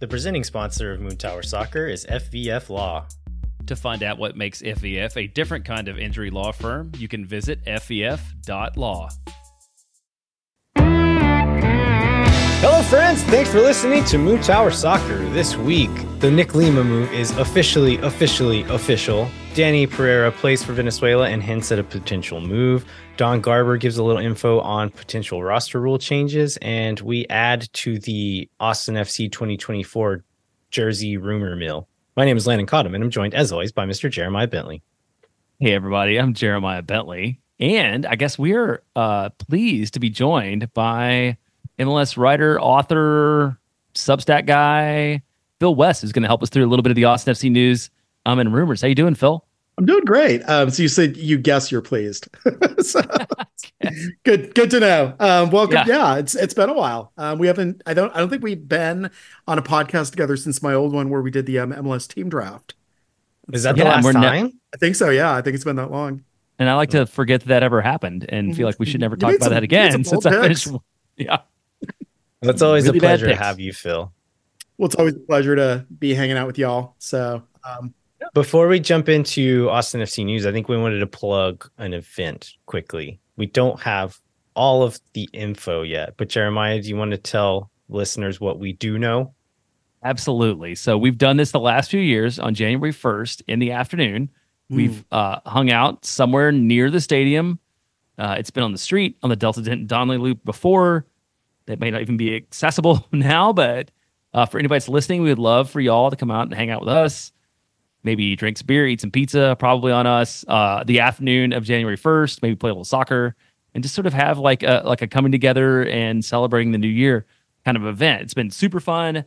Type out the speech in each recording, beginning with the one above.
The presenting sponsor of Moon Tower Soccer is FVF Law. To find out what makes FVF a different kind of injury law firm, you can visit fvf.law. Hello friends, thanks for listening to Moon Tower Soccer. This week, the Nick Lima move is official. Dani Pereira plays for Venezuela and hints at a potential move. Don Garber gives a little info on potential roster rule changes, and we add to the Austin FC 2024 jersey rumor mill. My name is Landon Cotton, and I'm joined, as always, by Mr. Jeremiah Bentley. Hey everybody, I'm Jeremiah Bentley, and I guess we're pleased to be joined by MLS writer, author, Substack guy, Phil West, is going to help us through a little bit of the Austin FC news and rumors. How you doing, Phil? I'm doing great. So you said you guess you're pleased. So, good to know. Welcome. Yeah, it's been a while. We haven't. I don't think we've been on a podcast together since my old one where we did the MLS team draft. Is that the last time? I think so. Yeah, I think it's been that long. And I like to forget that ever happened and feel like we should never talk about that again since I finished. Yeah. It's always really a pleasure to have you, Phil. Well, it's always a pleasure to be hanging out with y'all. So before we jump into Austin FC news, I think we wanted to plug an event quickly. We don't have all of the info yet, but Jeremiah, do you want to tell listeners what we do know? Absolutely. So we've done this the last few years on January 1st in the afternoon. We've hung out somewhere near the stadium. It's been on the street, on the Delta Denton Donnelly Loop before. That may not even be accessible now, but for anybody that's listening, we would love for y'all to come out and hang out with us. Maybe drink some beer, eat some pizza, probably on us. The afternoon of January 1st, maybe play a little soccer, and just sort of have like a coming together and celebrating the new year kind of event. It's been super fun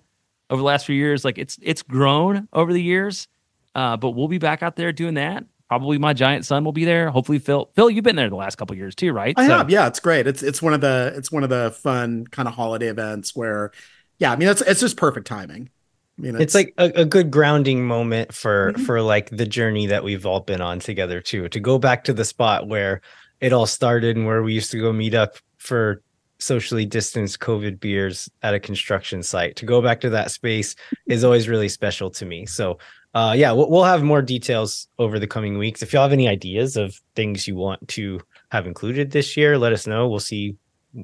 over the last few years. Like it's grown over the years, but we'll be back out there doing that. Probably my giant son will be there. Hopefully, Phil, you've been there the last couple of years too, right? I have. Yeah, it's great. It's one of the fun kind of holiday events where, yeah, I mean it's just perfect timing. I mean, it's like a good grounding moment for like the journey that we've all been on together too. To go back to the spot where it all started and where we used to go meet up for socially distanced COVID beers at a construction site. To go back to that space is always really special to me. So. We'll have more details over the coming weeks. If y'all have any ideas of things you want to have included this year, let us know. We'll see.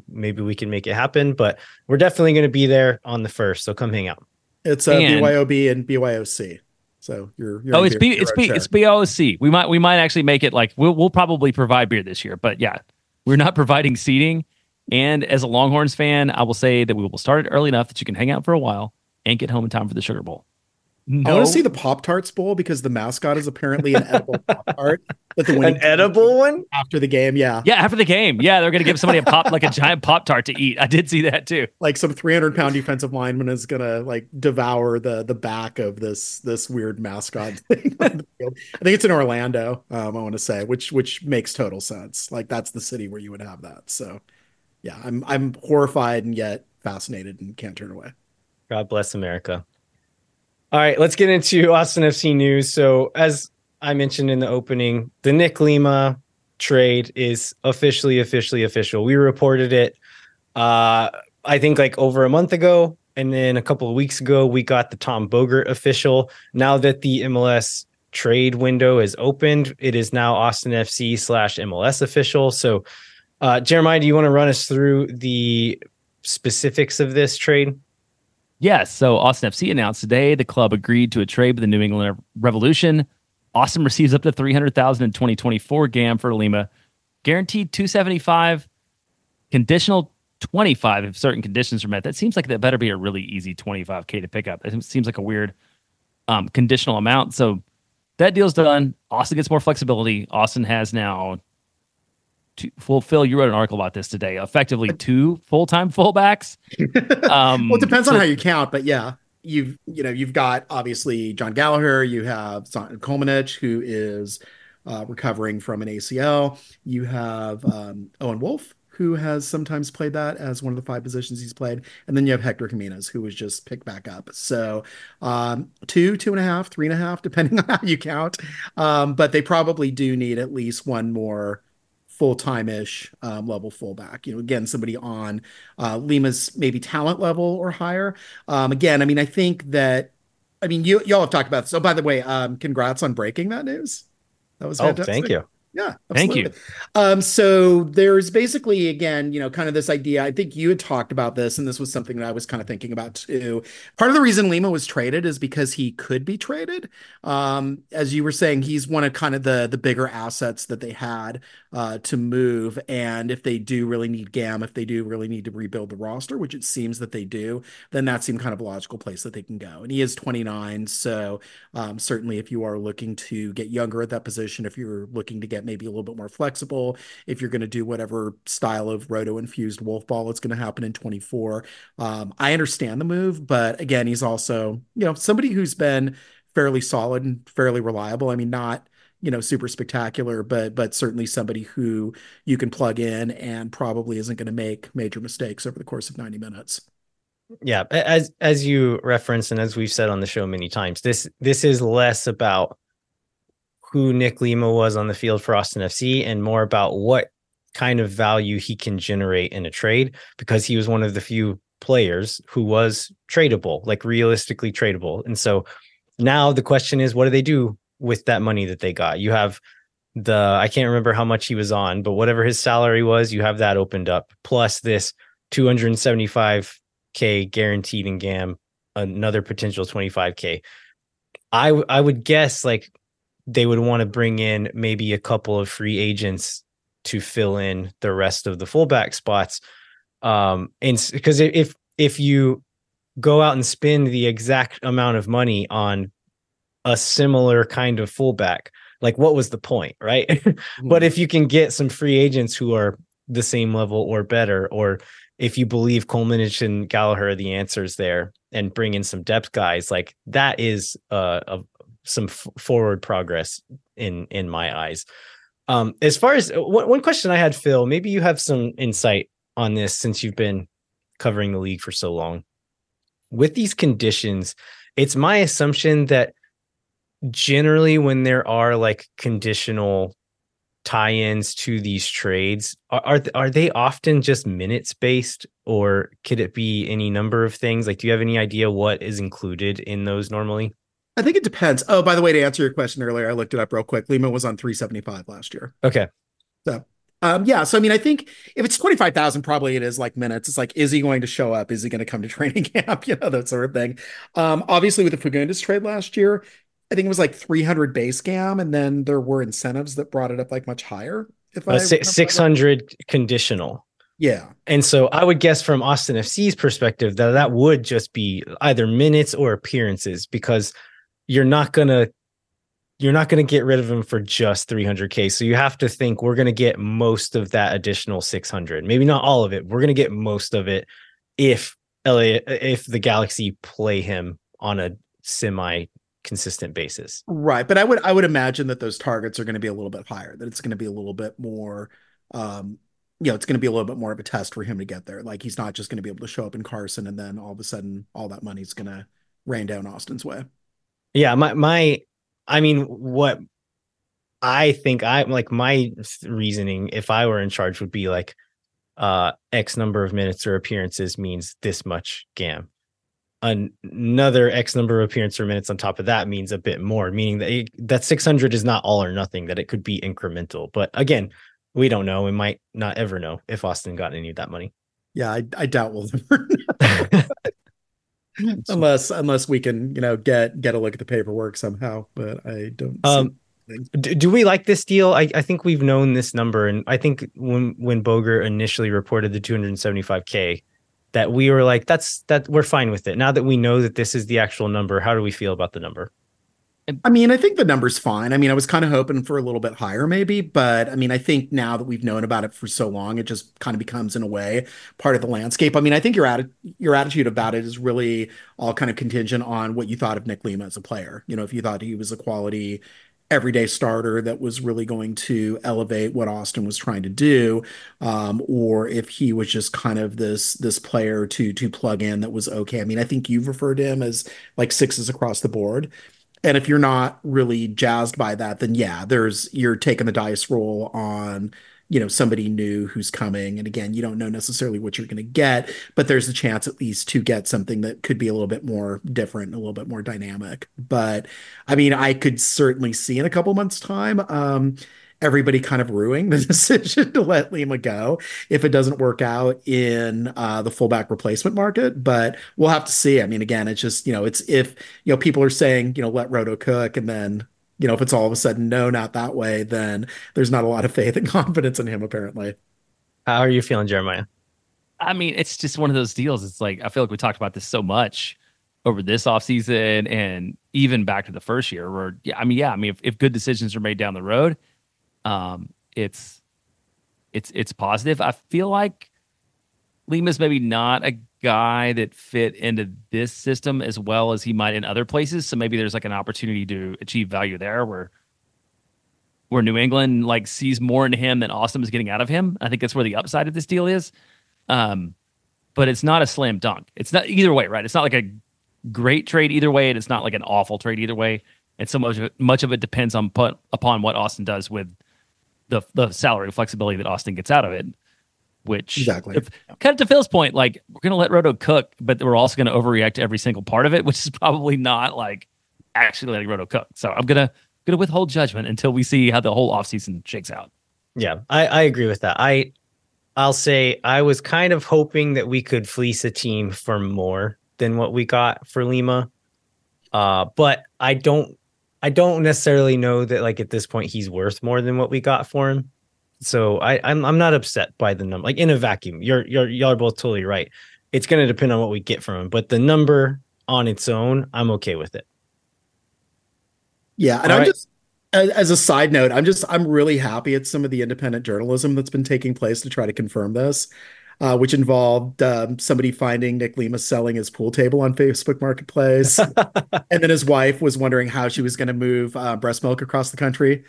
Maybe we can make it happen, but we're definitely going to be there on the 1st. So come hang out. It's BYOB and BYOC. So you're it's BOC. We might actually make it like we'll probably provide beer this year, but yeah, we're not providing seating. And as a Longhorns fan, I will say that we will start it early enough that you can hang out for a while and get home in time for the Sugar Bowl. No. I want to see the Pop-Tarts Bowl because the mascot is apparently an edible Pop-Tart. An edible one? After the game, yeah. Yeah, after the game. Yeah, they're going to give somebody a giant Pop-Tart to eat. I did see that too. Like some 300-pound defensive lineman is going to like devour the back of this weird mascot thing. I think it's in Orlando, I want to say, which makes total sense. Like that's the city where you would have that. So yeah, I'm horrified and yet fascinated and can't turn away. God bless America. All right, let's get into Austin FC news. So as I mentioned in the opening, the Nick Lima trade is officially official. We reported it, I think like over a month ago. And then a couple of weeks ago, we got the Tom Bogert official. Now that the MLS trade window is opened, it is now Austin FC / MLS official. So Jeremiah, do you want to run us through the specifics of this trade? Yes, so Austin FC announced today the club agreed to a trade with the New England Revolution. Austin receives up to $300,000 in 2024 GAM for Lima, guaranteed $275,000, conditional $25,000 if certain conditions are met. That seems like that better be a really easy $25,000 to pick up. It seems like a weird conditional amount. So that deal's done. Austin gets more flexibility. Austin has now to fulfill, you wrote an article about this today, effectively 2 full-time fullbacks. Well, it depends on how you count, but yeah, you've got obviously John Gallagher, you have Sonny Kolmanich, who is recovering from an ACL. You have Owen Wolf, who has sometimes played that as one of the 5 positions he's played. And then you have Hector Caminos, who was just picked back up. So 2, 2.5, 3.5, depending on how you count. But they probably do need at least one more full-time-ish level fullback. You know, again, somebody on Lima's maybe talent level or higher. Again, I mean, I think that, I mean, y'all have talked about this. Oh, by the way, congrats on breaking that news. That was fantastic. Oh, thank you. Yeah, absolutely. Thank you. So there's basically, again, you know, kind of this idea. I think you had talked about this, and this was something that I was kind of thinking about too. Part of the reason Lima was traded is because he could be traded. As you were saying, he's one of kind of the bigger assets that they had to move. And if they do really need GAM, if they do really need to rebuild the roster, which it seems that they do, then that seemed kind of a logical place that they can go. And he is 29. So certainly if you are looking to get younger at that position, if you're looking to get maybe a little bit more flexible, if you're going to do whatever style of roto-infused wolf ball, it's going to happen in 24. I understand the move, but again, he's also, you know, somebody who's been fairly solid and fairly reliable. I mean, not, you know, super spectacular, but certainly somebody who you can plug in and probably isn't going to make major mistakes over the course of 90 minutes. Yeah. As you referenced, and as we've said on the show many times, this is less about who Nick Lima was on the field for Austin FC and more about what kind of value he can generate in a trade, because he was one of the few players who was tradable, like realistically tradable. And so now the question is, what do they do with that money that they got? You have I can't remember how much he was on, but whatever his salary was, you have that opened up, plus this $275K guaranteed in GAM, another potential $25K. I would guess like they would want to bring in maybe a couple of free agents to fill in the rest of the fullback spots. And because if you go out and spend the exact amount of money on a similar kind of fullback, like what was the point, right? Mm-hmm. But if you can get some free agents who are the same level or better, or if you believe Colemanich and Gallagher are the answers there and bring in some depth guys, like that is some forward progress in my eyes. As far as one question I had, Phil, maybe you have some insight on this since you've been covering the league for so long. With these conditions, it's my assumption that generally when there are like conditional tie-ins to these trades, are they often just minutes based, or could it be any number of things? Like, do you have any idea what is included in those normally? I think it depends. Oh, by the way, to answer your question earlier, I looked it up real quick. Lima was on 375 last year. Okay. So, yeah. So, I mean, I think if it's 25,000, probably it is like minutes. It's like, is he going to show up? Is he going to come to training camp? You know, that sort of thing. Obviously with the Fagundes trade last year, I think it was like 300 base GAM. And then there were incentives that brought it up like much higher. If 600 conditional. Yeah. And so I would guess from Austin FC's perspective that would just be either minutes or appearances, because you're not gonna get rid of him for just $300K. So you have to think we're gonna get most of that additional 600. Maybe not all of it. We're gonna get most of it if the Galaxy play him on a semi-consistent basis. Right, but I would imagine that those targets are going to be a little bit higher. That it's going to be a little bit more. You know, it's going to be a little bit more of a test for him to get there. Like he's not just going to be able to show up in Carson and then all of a sudden all that money's going to rain down Austin's way. Yeah, what I think my reasoning, if I were in charge, would be like X number of minutes or appearances means this much GAM. Another X number of appearances or minutes on top of that means a bit more, meaning that that 600 is not all or nothing, that it could be incremental. But again, we don't know. We might not ever know if Austin got any of that money. Yeah, I doubt we'll ever know. Unless we can, you know, get a look at the paperwork somehow, but I don't. Do we like this deal? I think we've known this number, and I think when Bogert initially reported the $275K, that we were like, we're fine with it. Now that we know that this is the actual number, how do we feel about the number? I mean, I think the number's fine. I mean, I was kind of hoping for a little bit higher maybe, but I mean, I think now that we've known about it for so long, it just kind of becomes, in a way, part of the landscape. I mean, I think your attitude about it is really all kind of contingent on what you thought of Nick Lima as a player. You know, if you thought he was a quality everyday starter that was really going to elevate what Austin was trying to do, or if he was just kind of this player to plug in that was okay. I mean, I think you've referred to him as like sixes across the board. And if you're not really jazzed by that, then yeah, you're taking the dice roll on, you know, somebody new who's coming. And again, you don't know necessarily what you're going to get, but there's a chance at least to get something that could be a little bit more different, a little bit more dynamic. But I mean, I could certainly see in a couple months' time, everybody kind of ruining the decision to let Lima go if it doesn't work out in the fullback replacement market, but we'll have to see. I mean, again, it's just, you know, it's if, you know, people are saying, you know, let Roto cook, and then, you know, if it's all of a sudden, no, not that way, then there's not a lot of faith and confidence in him, apparently. How are you feeling, Jeremiah? I mean, it's just one of those deals. It's like, I feel like we talked about this so much over this offseason and even back to the first year where, I mean, if good decisions are made down the road, it's positive. I feel like Lima's maybe not a guy that fit into this system as well as he might in other places. So maybe there's like an opportunity to achieve value there where New England like sees more in him than Austin is getting out of him. I think that's where the upside of this deal is. But it's not a slam dunk. It's not either way, right? It's not like a great trade either way, and it's not like an awful trade either way. And so much of it depends upon what Austin does with the salary flexibility that Austin gets out of it, which exactly. Kind of to Phil's point, like we're going to let Roto cook, but we're also going to overreact to every single part of it, which is probably not like actually letting Roto cook. So I'm going to withhold judgment until we see how the whole offseason shakes out. Yeah, I agree with that. I'll say I was kind of hoping that we could fleece a team for more than what we got for Lima. But I don't necessarily know that like at this point he's worth more than what we got for him. So I'm not upset by the number. Like in a vacuum, y'all are both totally right. It's going to depend on what we get from him, but the number on its own, I'm okay with it. Yeah, and I'm just as a side note, I'm really happy at some of the independent journalism that's been taking place to try to confirm this. Which involved somebody finding Nick Lima selling his pool table on Facebook Marketplace. And then his wife was wondering how she was going to move breast milk across the country,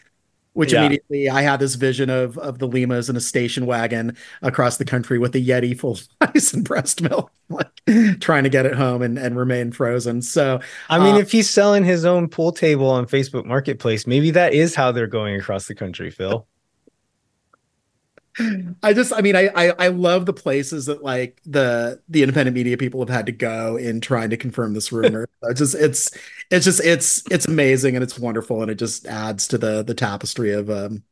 which immediately I had this vision of the Limas in a station wagon across the country with a Yeti full of ice and breast milk, like, trying to get it home and remain frozen. So, I mean, if he's selling his own pool table on Facebook Marketplace, maybe that is how they're going across the country, Phil. I love the places that like the independent media people have had to go in trying to confirm this rumor. It's amazing, and it's wonderful, and it just adds to the tapestry of the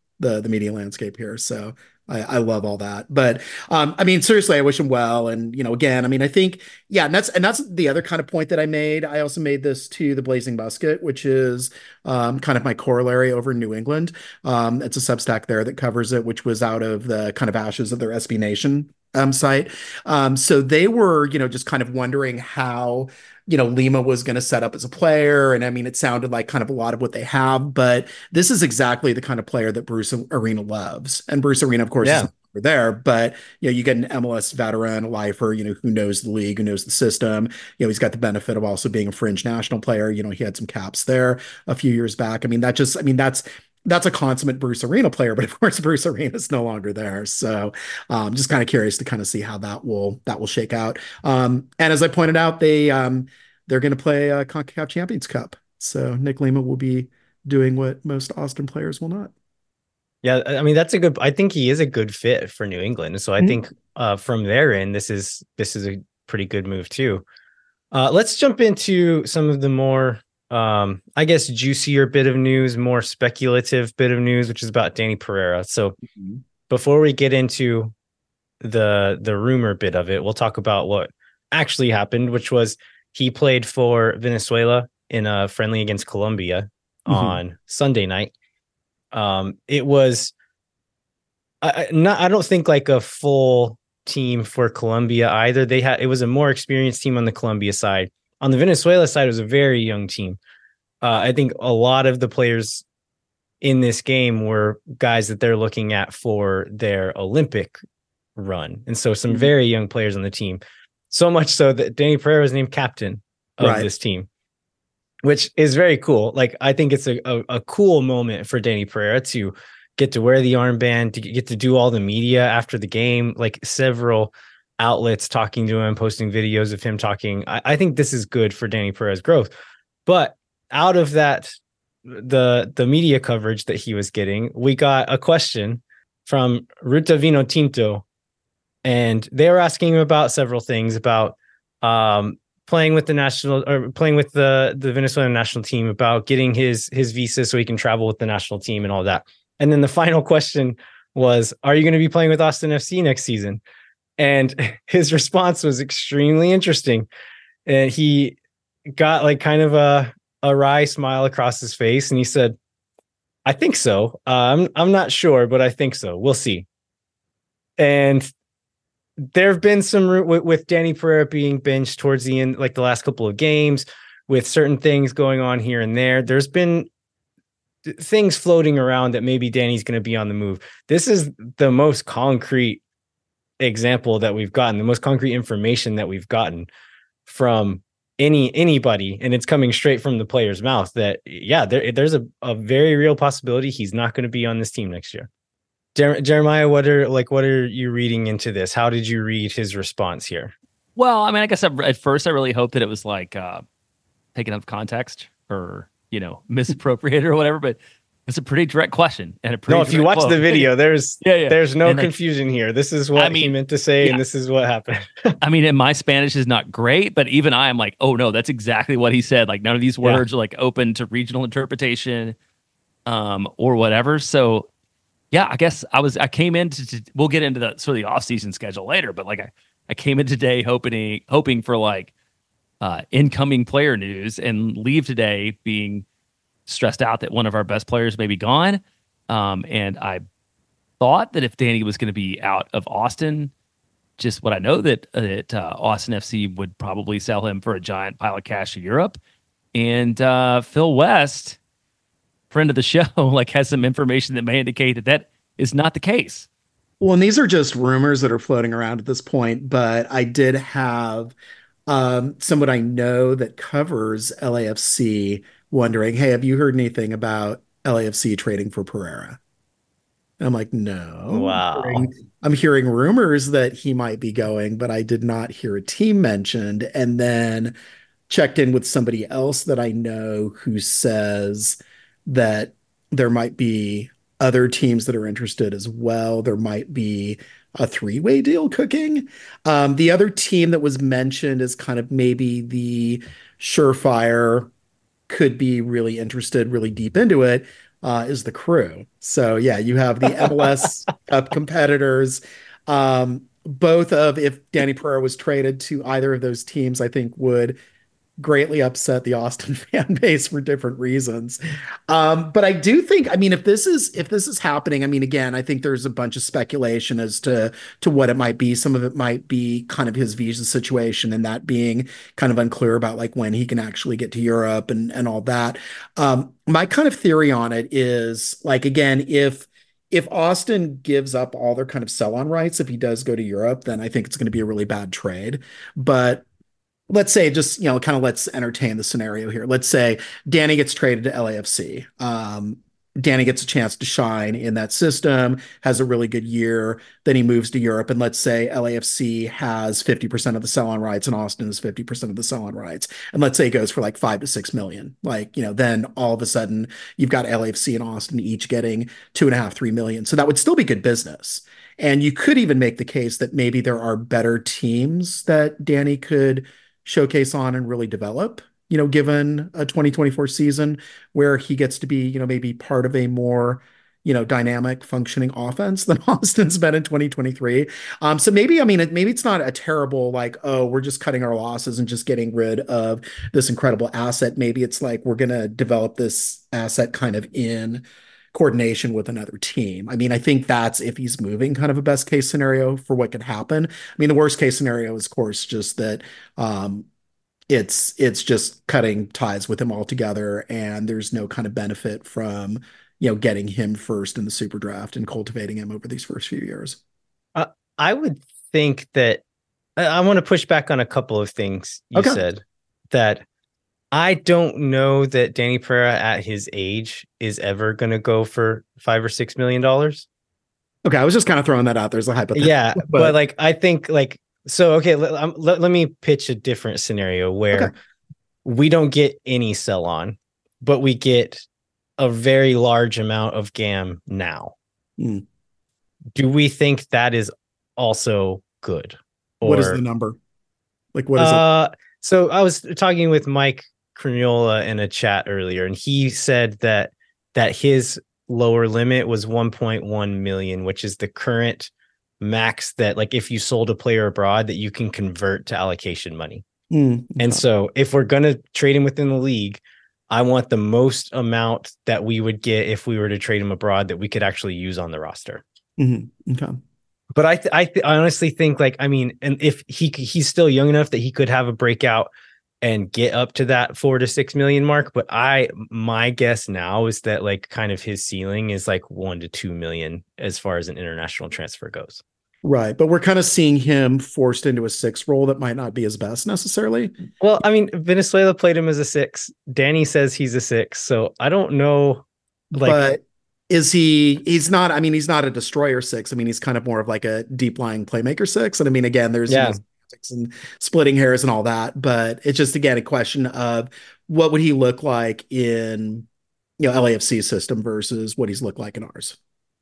media landscape here. So I love all that. But I mean, seriously, I wish him well. And you know, again, I mean, I think and that's the other kind of point that I made. I also made this to the Blazing Musket, which is kind of my corollary over in New England. It's a Substack there that covers it, which was out of the kind of ashes of their SB Nation site. So they were, you know, just kind of wondering how, you know, Lima was going to set up as a player. And I mean, it sounded like kind of a lot of what they have, but this is exactly the kind of player that Bruce Arena loves. And Bruce Arena, of course, is not there, but, you know, you get an MLS veteran, a lifer, you know, who knows the league, who knows the system. You know, he's got the benefit of also being a fringe national player. You know, he had some caps there a few years back. I mean, that's a consummate Bruce Arena player, but of course Bruce Arena is no longer there. So just kind of curious to kind of see how that will shake out. And as I pointed out, they're going to play CONCACAF Champions Cup. So Nick Lima will be doing what most Austin players will not. Yeah, I mean, I think he is a good fit for New England. So I think from their end, this is a pretty good move too. Let's jump into some of the more I guess juicier bit of news, more speculative bit of news, which is about Dani Pereira. So before we get into the rumor bit of it, we'll talk about what actually happened, which was he played for Venezuela in a friendly against Colombia on Sunday night. It was I don't think like a full team for Colombia either. It was a more experienced team on the Colombia side. On the Venezuela side, it was a very young team. I think a lot of the players in this game were guys that they're looking at for their Olympic run. And so some very young players on the team, so much so that Dani Pereira was named captain of this team, which is very cool. Like, I think it's a cool moment for Dani Pereira to get to wear the armband, to get to do all the media after the game, like several outlets talking to him, posting videos of him talking. I think this is good for Dani Pereira's growth. But out of that, the media coverage that he was getting, we got a question from Ruta Vino Tinto, and they were asking him about several things about playing with the national, or playing with the Venezuelan national team, about getting his visa so he can travel with the national team and all that. And then the final question was, are you going to be playing with Austin FC next season? And his response was extremely interesting. And he got like kind of a wry smile across his face. And he said, I think so. I'm not sure, but I think so. We'll see. And there have been some with Dani Pereira being benched towards the end, like the last couple of games, with certain things going on here and there. There's been things floating around that maybe Danny's going to be on the move. This is the most concrete example that we've gotten, the most concrete information that we've gotten from anybody, and it's coming straight from the player's mouth that, yeah, there's a very real possibility he's not going to be on this team next year. Jeremiah, what are you reading into this? How did you read his response here? Well, I mean, I guess at first I really hoped that it was like taken out of context or, you know, misappropriated or whatever, but it's a pretty direct question and a pretty. No, if you watch quote. The video, there's there's no confusion here. This is what he meant to say, and this is what happened. I mean, and my Spanish is not great, but even I am like, oh no, that's exactly what he said. Like none of these words are like open to regional interpretation, or whatever. So. Yeah, I guess I came into we'll get into the sort of the off-season schedule later, but like I came in today hoping for like incoming player news, and leave today being stressed out that one of our best players may be gone. And I thought that if Dani was going to be out of Austin, just what I know that Austin FC would probably sell him for a giant pile of cash to Europe. And Phil West, friend of the show, like has some information that may indicate that is not the case. Well, and these are just rumors that are floating around at this point, but I did have someone I know that covers LAFC wondering, hey, have you heard anything about LAFC trading for Pereira? And I'm like, no. Wow. I'm hearing rumors that he might be going, but I did not hear a team mentioned. And then checked in with somebody else that I know who says that there might be other teams that are interested as well. There might be a three-way deal cooking. The other team that was mentioned is kind of maybe the surefire, could be really interested, really deep into it, is the Crew. So yeah, you have the MLS Cup competitors. Both of, if Dani Pereira was traded to either of those teams, I think would greatly upset the Austin fan base for different reasons. But I do think, I mean, if this is happening, I mean, again, I think there's a bunch of speculation as to what it might be. Some of it might be kind of his visa situation and that being kind of unclear about like when he can actually get to Europe and all that. My kind of theory on it is like, again, if Austin gives up all their kind of sell-on rights, if he does go to Europe, then I think it's going to be a really bad trade. But let's say, just, you know, kind of let's entertain the scenario here. Let's say Dani gets traded to LAFC. Dani gets a chance to shine in that system, has a really good year. Then he moves to Europe, and let's say LAFC has 50% of the sell-on rights and Austin is 50% of the sell-on rights. And let's say it goes for like $5 to $6 million. Like, you know, then all of a sudden you've got LAFC and Austin each getting $2.5, $3 million. So that would still be good business. And you could even make the case that maybe there are better teams that Dani could showcase on and really develop, you know, given a 2024 season where he gets to be, you know, maybe part of a more, you know, dynamic functioning offense than Austin's been in 2023. So maybe, I mean, maybe it's not a terrible, like, oh, we're just cutting our losses and just getting rid of this incredible asset. Maybe it's like, we're going to develop this asset kind of in coordination with another team. I mean, I think that's, if he's moving, kind of a best case scenario for what could happen. I mean, the worst case scenario is, of course, just that it's just cutting ties with him altogether, and there's no kind of benefit from, you know, getting him first in the super draft and cultivating him over these first few years. I would think that I want to push back on a couple of things you said. That I don't know that Dani Pereira at his age is ever going to go for $5 or $6 million. Okay, I was just kind of throwing that out there as a hypothetical. Yeah, but like I think like so. Okay, let me pitch a different scenario where we don't get any sell on, but we get a very large amount of GAM now. Do we think that is also good? Or, what is the number? Like, what is it? So I was talking with Mike Crinola in a chat earlier, and he said that his lower limit was 1.1 million, which is the current max that, like, if you sold a player abroad, that you can convert to allocation money. Mm-hmm. And so if we're going to trade him within the league, I want the most amount that we would get if we were to trade him abroad that we could actually use on the roster. Mm-hmm. Okay. But I honestly think, like, I mean, and if he's still young enough that he could have a breakout and get up to that 4 to 6 million mark. But my guess now is that, like, kind of his ceiling is like 1 to 2 million as far as an international transfer goes. Right. But we're kind of seeing him forced into a 6 role that might not be his best necessarily. Well, I mean, Venezuela played him as a 6. Danny says he's a 6. So I don't know. Like, but he's not a destroyer 6. I mean, he's kind of more of like a deep lying playmaker 6. And I mean, again, there's, yeah, and splitting hairs and all that, but it's just, again, a question of what would he look like in, you know, LAFC system versus what he's looked like in ours.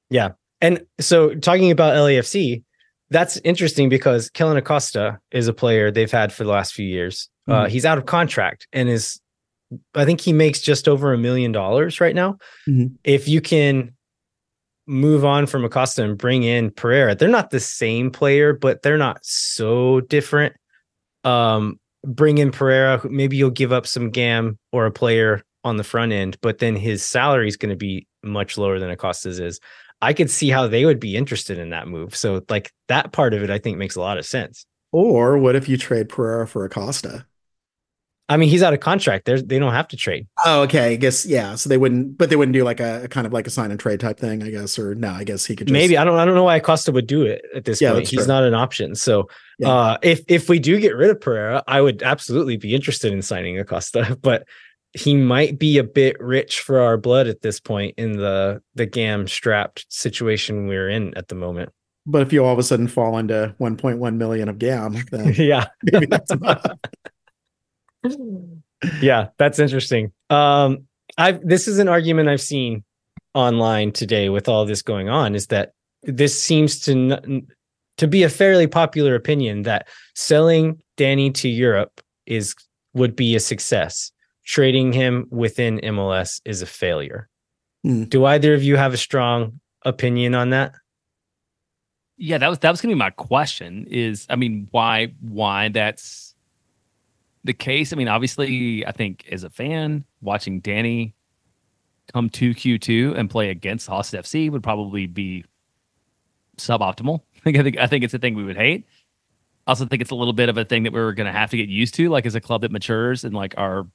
Yeah. And so talking about LAFC, that's interesting because Kellyn Acosta is a player they've had for the last few years. Mm-hmm. He's out of contract and is, I think he makes just over $1 million right now. Mm-hmm. If you can move on from Acosta and bring in Pereira, they're not the same player, but they're not so different. Bring in Pereira, maybe you'll give up some GAM or a player on the front end, but then his salary is going to be much lower than Acosta's is. I could see how they would be interested in that move. So, like, that part of it, I think, makes a lot of sense. Or what if you trade Pereira for Acosta? I mean, he's out of contract. They don't have to trade. Oh, okay. I guess, yeah. So they wouldn't do like a kind of like a sign and trade type thing, I guess. Or no, I guess he could just... Maybe. I don't know why Acosta would do it at this point. He's not an option. So yeah. If we do get rid of Pereira, I would absolutely be interested in signing Acosta, but he might be a bit rich for our blood at this point in the GAM strapped situation we're in at the moment. But if you all of a sudden fall into 1.1 million of GAM, then yeah, maybe that's enough. Yeah, that's interesting. This is an argument I've seen online today with all this going on, is that this seems to be a fairly popular opinion that selling Danny to Europe would be a success. Trading him within MLS is a failure. Do either of you have a strong opinion on that? Yeah, that was gonna be my question, is, I mean, why that's the case. I mean, obviously, I think as a fan, watching Danny come to Q2 and play against Austin FC would probably be suboptimal. I think it's a thing we would hate. I also think it's a little bit of a thing that we're going to have to get used to, like, as a club that matures and, like, our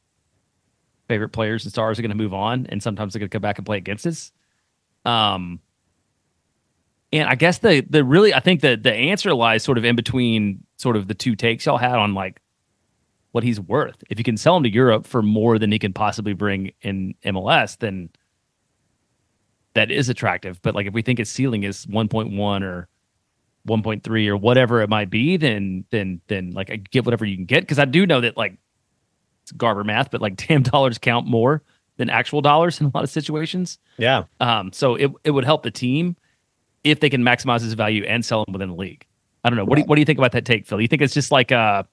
favorite players and stars are going to move on, and sometimes they're going to come back and play against us. And I guess the really, I think the answer lies sort of in between sort of the two takes y'all had on, like, what he's worth. If you can sell him to Europe for more than he can possibly bring in MLS, then that is attractive. But, like, if we think his ceiling is 1.1 or 1.3 or whatever it might be, then like, I get whatever you can get. Cause I do know that, like, it's Garber math, but, like, damn dollars count more than actual dollars in a lot of situations. Yeah. So it would help the team if they can maximize his value and sell him within the league. I don't know. What do you think about that take, Phil? You think it's just like a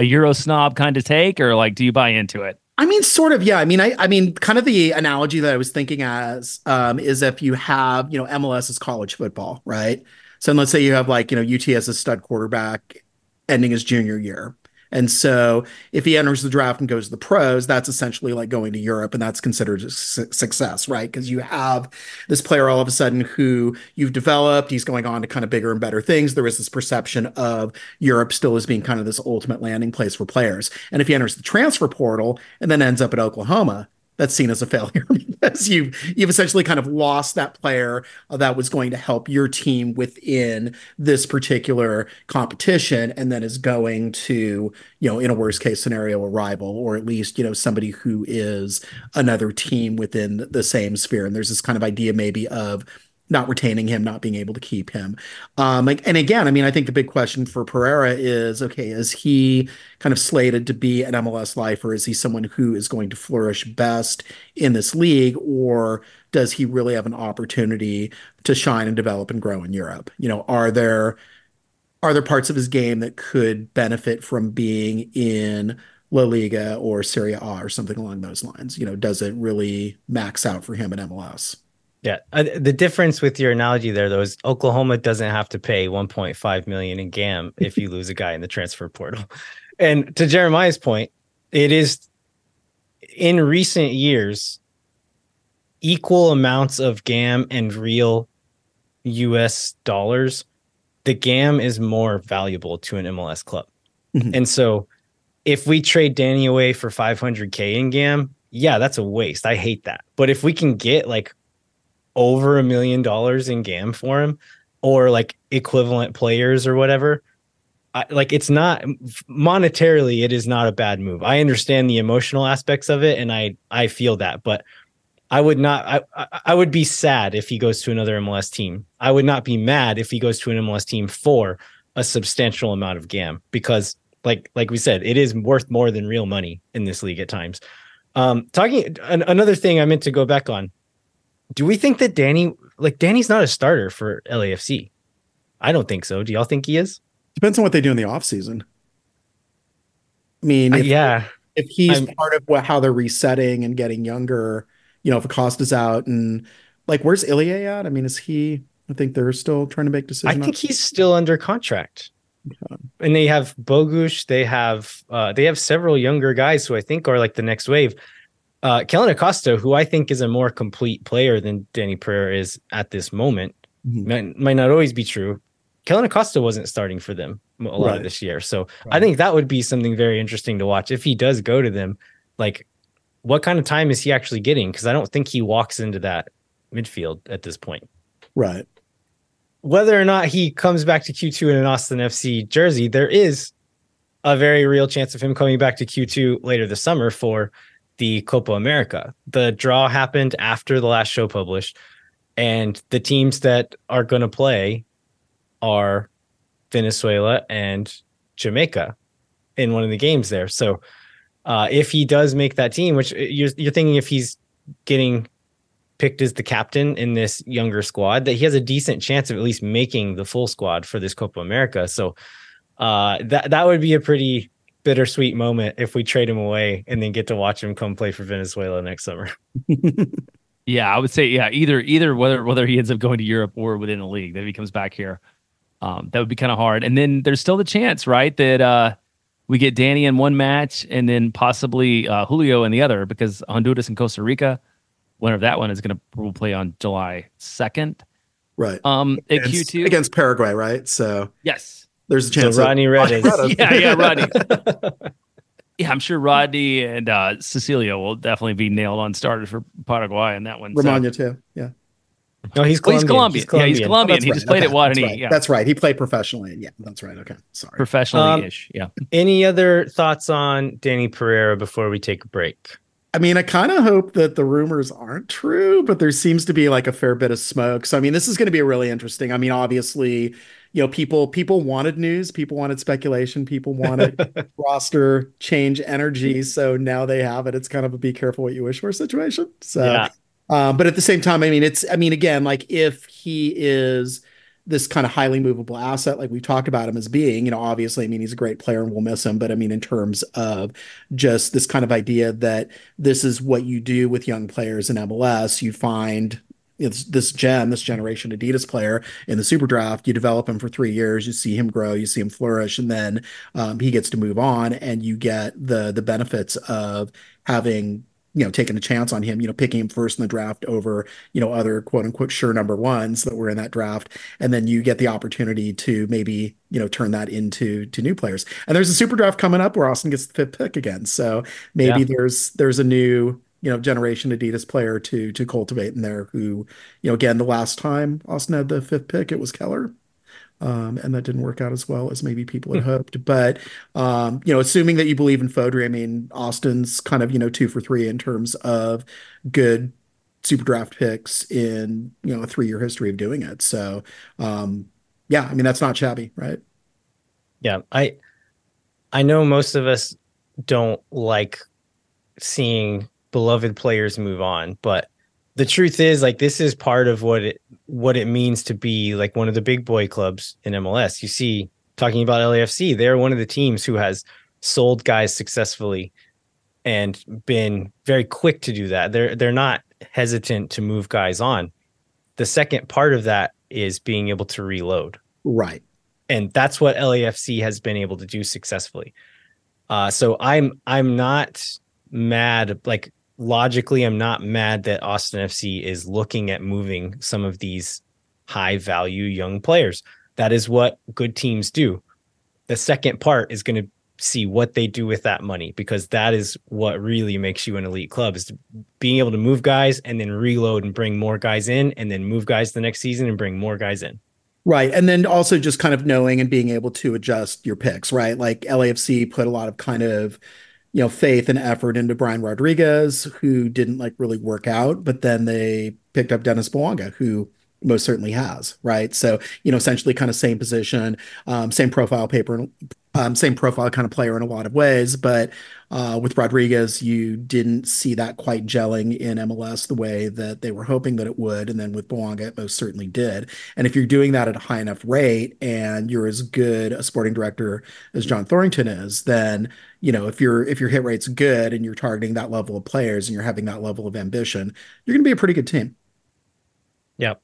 Euro snob kind of take, or, like, do you buy into it? I mean, sort of, yeah. I mean, I mean, kind of the analogy that I was thinking as is if you have, you know, MLS is college football, right? So let's say you have, like, you know, UT as a stud quarterback ending his junior year. And so if he enters the draft and goes to the pros, that's essentially like going to Europe, and that's considered a success, right? Because you have this player all of a sudden who you've developed, he's going on to kind of bigger and better things. There is this perception of Europe still as being kind of this ultimate landing place for players. And if he enters the transfer portal and then ends up at Oklahoma, that's seen as a failure because you've essentially kind of lost that player that was going to help your team within this particular competition, and then is going to, you know, in a worst case scenario, a rival, or at least, you know, somebody who is another team within the same sphere. And there's this kind of idea maybe of not retaining him, not being able to keep him. And again, I mean, I think the big question for Pereira is, okay, is he kind of slated to be an MLS lifer? Is he someone who is going to flourish best in this league, or does he really have an opportunity to shine and develop and grow in Europe? You know, are there parts of his game that could benefit from being in La Liga or Serie A or something along those lines? You know, does it really max out for him in MLS? Yeah. The difference with your analogy there, though, is Oklahoma doesn't have to pay $1.5 million in GAM if you lose a guy in the transfer portal. And to Jeremiah's point, it is in recent years, equal amounts of GAM and real US dollars, the GAM is more valuable to an MLS club. Mm-hmm. And so if we trade Dani away for $500K in GAM, yeah, that's a waste. I hate that. But if we can get like over $1 million in GAM for him, or like equivalent players or whatever, it's not monetarily, it is not a bad move. I understand the emotional aspects of it, and I feel that, but I would not, I would be sad if he goes to another MLS team. I would not be mad if he goes to an MLS team for a substantial amount of GAM, because like we said, it is worth more than real money in this league at times. Another thing I meant to go back on, do we think that Danny's not a starter for LAFC? I don't think so. Do y'all think he is? Depends on what they do in the offseason. I mean, if he's part of how they're resetting and getting younger, you know, if Acosta's out and where's Ilya at? I mean, I think they're still trying to make decisions. I think he's still under contract. Okay. And they have Bogush. They have several younger guys who I think are the next wave. Kellyn Acosta, who I think is a more complete player than Dani Pereira is at this moment, mm-hmm. might not always be true. Kellyn Acosta wasn't starting for them a lot of this year. So I think that would be something very interesting to watch. If he does go to them, what kind of time is he actually getting? Because I don't think he walks into that midfield at this point. Right. Whether or not he comes back to Q2 in an Austin FC jersey, there is a very real chance of him coming back to Q2 later this summer for the Copa America. The draw happened after the last show published, and the teams that are going to play are Venezuela and Jamaica in one of the games there. So if he does make that team, which you're thinking, if he's getting picked as the captain in this younger squad, that he has a decent chance of at least making the full squad for this Copa America. So that would be a pretty bittersweet moment if we trade him away and then get to watch him come play for Venezuela next summer. Yeah, I would say, yeah, either whether he ends up going to Europe or within the league, if he comes back here, that would be kind of hard. And then there's still the chance, right, that we get Dani in one match and then possibly Julio in the other, because Honduras and Costa Rica, winner of that one is going to probably play on July 2nd. Right. At Q2. Against Paraguay, right? So yes. There's a chance. So Rodney Redding. Yeah, Rodney. Yeah, I'm sure Rodney and Cecilia will definitely be nailed on starters for Paraguay in that one. Romagna too. Yeah. No, he's Colombian. Yeah, he's Colombian. He just played at Guarani. Right. Yeah. That's right. He played professionally. Yeah, that's right. Okay, sorry. Professionally-ish. Yeah. Any other thoughts on Dani Pereira before we take a break? I mean, I kind of hope that the rumors aren't true, but there seems to be a fair bit of smoke. So, I mean, this is going to be really interesting. I mean, obviously, you know, people wanted news, people wanted speculation, people wanted roster change energy. So now they have it. It's kind of a be careful what you wish for situation. So, yeah. But at the same time, I mean, if he is this kind of highly movable asset, like we talked about him as being, you know, obviously, I mean, he's a great player and we'll miss him. But I mean, in terms of just this kind of idea that this is what you do with young players in MLS, you find it's this gem, this Generation Adidas player in the Super Draft. You develop him for 3 years, you see him grow, you see him flourish, and then he gets to move on, and you get the benefits of having, you know, taking a chance on him, you know, picking him first in the draft over, you know, other quote unquote sure number ones that were in that draft. And then you get the opportunity to maybe, you know, turn that into new players. And there's a Super Draft coming up where Austin gets the 5th pick again. So maybe there's a new, you know, Generation Adidas player to cultivate in there who, you know, again, the last time Austin had the 5th pick, it was Keller. And that didn't work out as well as maybe people had hoped. But, you know, assuming that you believe in Fodry, I mean, Austin's kind of, you know, 2 for 3 in terms of good super draft picks in, you know, a 3-year history of doing it. So, yeah, I mean, that's not shabby, right? Yeah. I know most of us don't like seeing beloved players move on, but the truth is, like, this is part of what it means to be like one of the big boy clubs in MLS. You see, talking about LAFC, they're one of the teams who has sold guys successfully and been very quick to do that. They're not hesitant to move guys on. The second part of that is being able to reload. Right. And that's what LAFC has been able to do successfully. So I'm not mad. Like, logically, I'm not mad that Austin FC is looking at moving some of these high value young players. That is what good teams do. The second part is going to see what they do with that money, because that is what really makes you an elite club, is being able to move guys and then reload and bring more guys in, and then move guys the next season and bring more guys in. Right. And then also just kind of knowing and being able to adjust your picks, right? Like LAFC put a lot of kind of, you know, faith and effort into Brian Rodriguez, who didn't like really work out, but then they picked up Denis Bouanga, who most certainly has, right? So, you know, essentially kind of same position, same profile kind of player in a lot of ways. But with Rodriguez, you didn't see that quite gelling in MLS the way that they were hoping that it would. And then with Bouanga, it most certainly did. And if you're doing that at a high enough rate and you're as good a sporting director as John Thorrington is, then, you know, if your hit rate's good and you're targeting that level of players and you're having that level of ambition, you're going to be a pretty good team. Yep.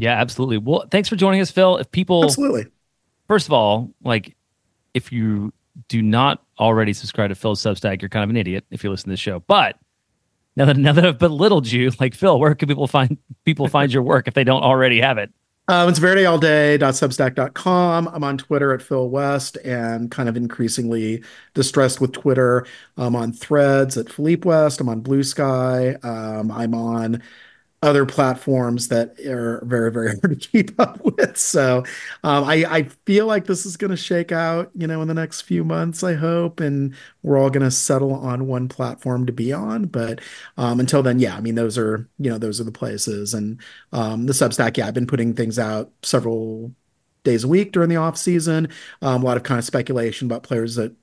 Yeah, absolutely. Well, thanks for joining us, Phil. If people... Absolutely. First of all, like... if you do not already subscribe to Phil's Substack, you're kind of an idiot if you listen to this show. But now that I've belittled you, like, Phil, where can people find your work if they don't already have it? It's verdeallday.substack.com. I'm on Twitter at Phil West, and kind of increasingly distressed with Twitter. I'm on Threads at Philippe West. I'm on Blue Sky. I'm on other platforms that are very, very hard to keep up with. So I feel like this is going to shake out, you know, in the next few months, I hope, and we're all going to settle on one platform to be on. But until then, yeah, I mean, those are the places. And the Substack, yeah, I've been putting things out several days a week during the off season. A lot of kind of speculation about players that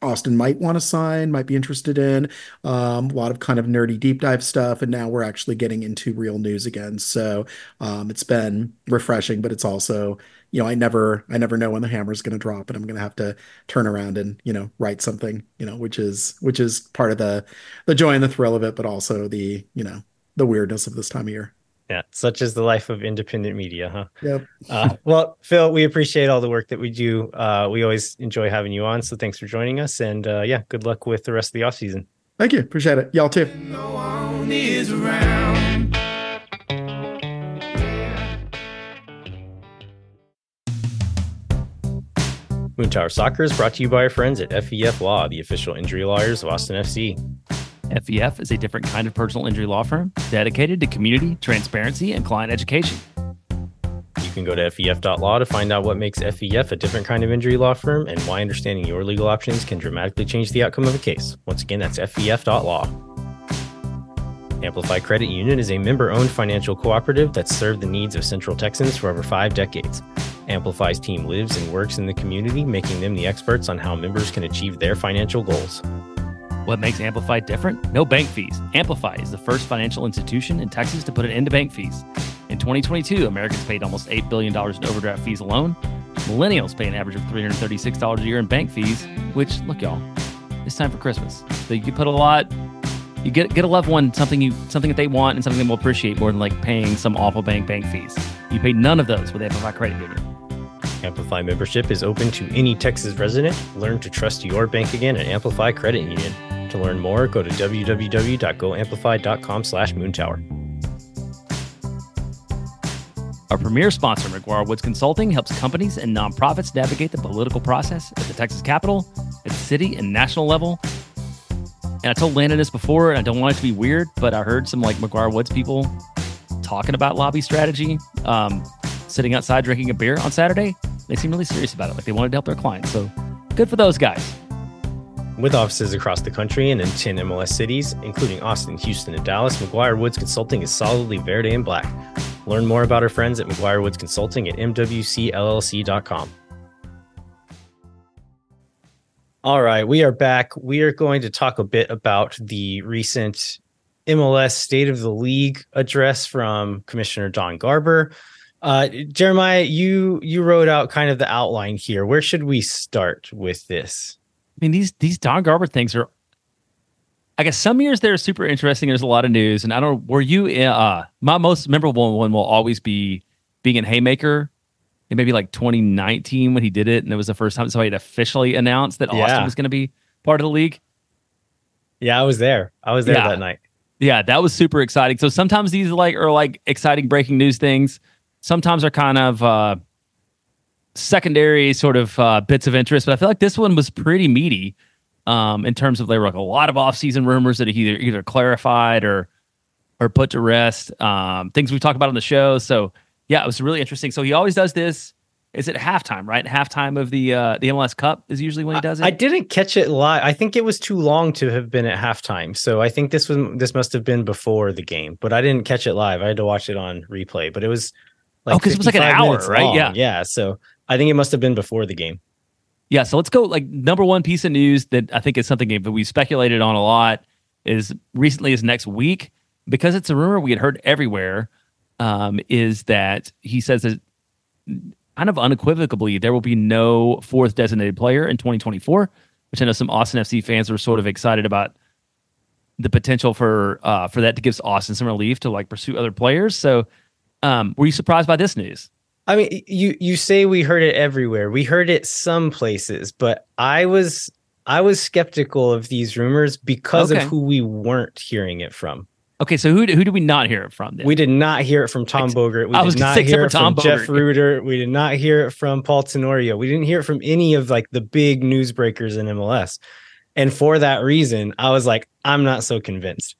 Austin might want to sign, might be interested in, a lot of kind of nerdy deep dive stuff. And now we're actually getting into real news again. So it's been refreshing, but it's also, you know, I never know when the hammer's going to drop and I'm going to have to turn around and, you know, write something, you know, which is part of the joy and the thrill of it, but also the, you know, the weirdness of this time of year. Yeah, such is the life of independent media, huh? Yep. Well, Phil, we appreciate all the work that we do. We always enjoy having you on, so thanks for joining us. And, yeah, good luck with the rest of the offseason. Thank you. Appreciate it. Y'all too. No one is around. Moon Tower Soccer is brought to you by our friends at FVF Law, the official injury lawyers of Austin FC. FVF is a different kind of personal injury law firm dedicated to community, transparency, and client education. You can go to FVF.law to find out what makes FVF a different kind of injury law firm and why understanding your legal options can dramatically change the outcome of a case. Once again, that's FVF.law. Amplify Credit Union is a member-owned financial cooperative that's served the needs of Central Texans for over 5 decades. Amplify's team lives and works in the community, making them the experts on how members can achieve their financial goals. What makes Amplify different? No bank fees. Amplify is the first financial institution in Texas to put an end to bank fees. In 2022, Americans paid almost $8 billion in overdraft fees alone. Millennials pay an average of $336 a year in bank fees, which, look, y'all, it's time for Christmas. So you can put a lot, you get a loved one something that they want and something they will appreciate more than like paying some awful bank fees. You pay none of those with Amplify Credit Union. Amplify membership is open to any Texas resident. Learn to trust your bank again at Amplify Credit Union. To learn more, go to www.goamplify.com/moontower. Our premier sponsor, McGuire Woods Consulting, helps companies and nonprofits navigate the political process at the Texas Capitol, at the city and national level. And I told Landon this before, and I don't want it to be weird, but I heard some like McGuire Woods people talking about lobby strategy, sitting outside drinking a beer on Saturday. They seem really serious about it, like they wanted to help their clients. So good for those guys. With offices across the country and in 10 MLS cities, including Austin, Houston, and Dallas, McGuire Woods Consulting is solidly verde and black. Learn more about our friends at McGuire Woods Consulting at mwcllc.com. All right, we are back. We are going to talk a bit about the recent MLS State of the League address from Commissioner Don Garber. Jeremiah, you wrote out kind of the outline here. Where should we start with this? I mean, these Don Garber things are, I guess some years they're super interesting. There's a lot of news, and I don't. Were you? My most memorable one will always be being in Haymaker, and maybe like 2019 when he did it, and it was the first time somebody had officially announced that Austin was going to be part of the league. Yeah, I was there. That night. Yeah, that was super exciting. So sometimes these are exciting breaking news things. Sometimes are kind of secondary sort of bits of interest, but I feel like this one was pretty meaty. In terms of, there were a lot of offseason rumors that he either clarified or put to rest, things we've talked about on the show. So, yeah, it was really interesting. So he always does this. It's at halftime, right? Halftime of the MLS Cup is usually when he does it. I didn't catch it live. I think it was too long to have been at halftime. So I think this must have been before the game, but I didn't catch it live. I had to watch it on replay, but it was like, because it was like an hour, right? Long. Yeah. So I think it must have been before the game. Yeah, so let's go. Number one piece of news that I think is something that we speculated on a lot is recently as next week, because it's a rumor we had heard everywhere, is that he says that kind of unequivocally there will be no fourth designated player in 2024, which I know some Austin FC fans were sort of excited about the potential for that to give Austin some relief to pursue other players. So were you surprised by this news? I mean, you say we heard it everywhere. We heard it some places, but I was skeptical of these rumors because of who we weren't hearing it from. Okay, so who do we not hear it from then? We did not hear it from Tom Bogert. We did not hear it from Jeff Reuter. We did not hear it from Paul Tenorio. We didn't hear it from any of the big newsbreakers in MLS. And for that reason, I was like, I'm not so convinced.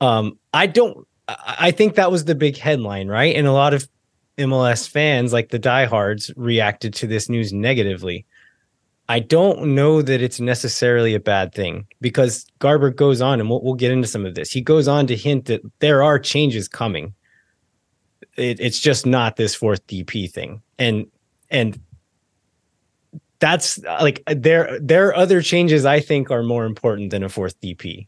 I think that was the big headline, right? And a lot of MLS fans, like the diehards, reacted to this news negatively. I don't know that it's necessarily a bad thing, because Garber goes on, and we'll get into some of this. He goes on to hint that there are changes coming. It's just not this fourth DP thing, and that's there are other changes I think are more important than a fourth DP.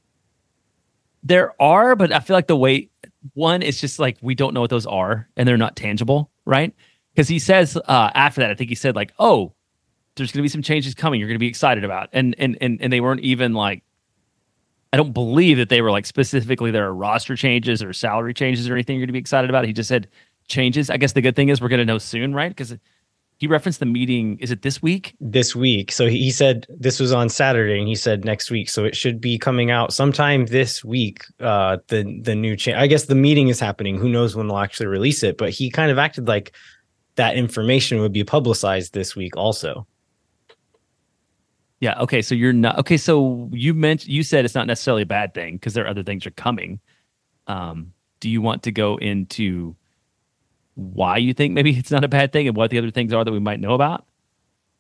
There are, but I feel like the way. One, it's just we don't know what those are, and they're not tangible, right? Because he says after that, I think he said there's going to be some changes coming you're going to be excited about, and they weren't even I don't believe that they were specifically there are roster changes or salary changes or anything you're going to be excited about. He just said changes. I guess the good thing is we're going to know soon, right? Because he referenced the meeting. Is it this week? This week. So he said this was on Saturday, and he said next week. So it should be coming out sometime this week. The new change. I guess the meeting is happening. Who knows when they'll actually release it? But he kind of acted like that information would be publicized this week, also. Yeah. Okay. So you're not okay. So you said it's not necessarily a bad thing because there are other things that are coming. Do you want to go into why you think maybe it's not a bad thing and what the other things are that we might know about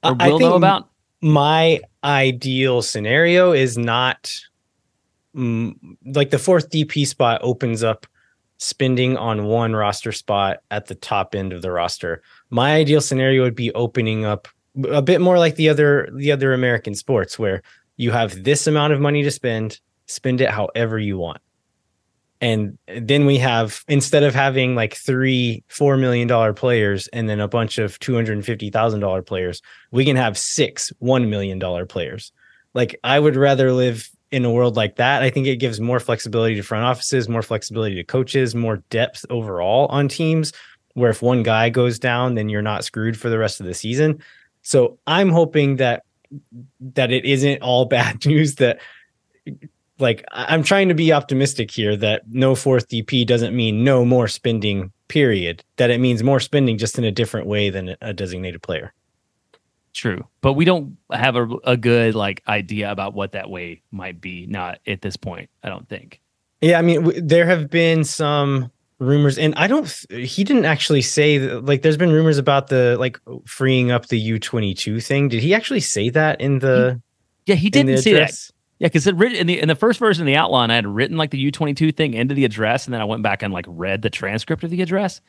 or will know about? My ideal scenario is not the fourth DP spot opens up spending on one roster spot at the top end of the roster. My ideal scenario would be opening up a bit more like the other American sports, where you have this amount of money to spend it however you want. And then we have, instead of having three $4 million players and then a bunch of $250,000 players, we can have six $1 million players. I would rather live in a world like that. I think it gives more flexibility to front offices, more flexibility to coaches, more depth overall on teams, where if one guy goes down, then you're not screwed for the rest of the season. So I'm hoping that it isn't all bad news, that... I'm trying to be optimistic here that no fourth DP doesn't mean no more spending, period. That it means more spending just in a different way than a designated player. True. But we don't have a good idea about what that way might be. Not at this point, I don't think. Yeah, I mean, there have been some rumors, and he didn't actually say that, there's been rumors about the freeing up the U22 thing. Did he actually say that in the... Yeah, he didn't see that. Yeah, because in the first version of the outline, I had written like the U22 thing into the address, and then I went back and like read the transcript of the address,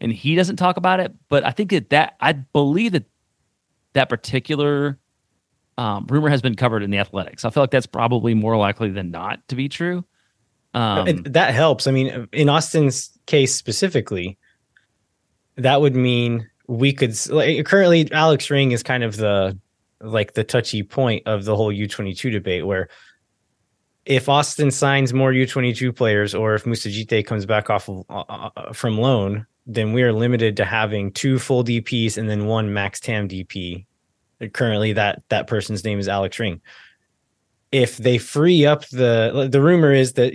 and he doesn't talk about it. But I think that I believe that particular rumor has been covered in The Athletic. I feel like that's probably more likely than not to be true. That helps. I mean, in Austin's case specifically, that would mean we could currently Alex Ring is kind of the touchy point of the whole U22 debate, where if Austin signs more U22 players, or if Musajite comes back off from loan, then we are limited to having two full DPs and then one Max Tam DP. Currently, that person's name is Alex Ring. If they free up the rumor is that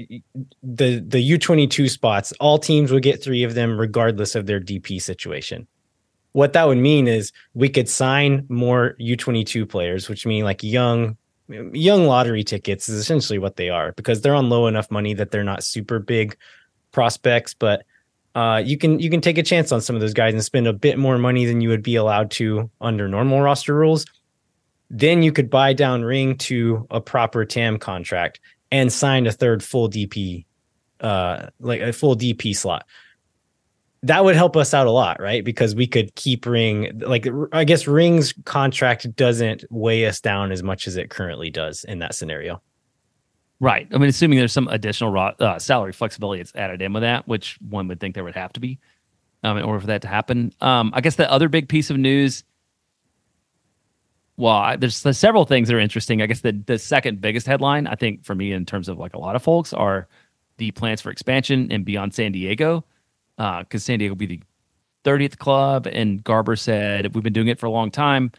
the U22 spots, all teams would get three of them regardless of their DP situation. What that would mean is we could sign more U22 players, which mean like young lottery tickets is essentially what they are, because they're on low enough money that they're not super big prospects, but you can take a chance on some of those guys and spend a bit more money than you would be allowed to under normal roster rules. Then you could buy down Ring to a proper TAM contract and sign a third full DP, like a full DP slot. That would help us out a lot, right? Because we could keep Ring. Like, I guess Ring's contract doesn't weigh us down as much as it currently does in that scenario. Right. I mean, assuming there's some additional salary flexibility that's added in with that, which one would think there would have to be in order for that to happen. I guess the other big piece of news, there's several things that are interesting. I guess the second biggest headline, I think, for me in terms of like a lot of folks, are the plans for expansion and beyond San Diego. Because San Diego will be the 30th club, and Garber said, we've been doing it for a long time,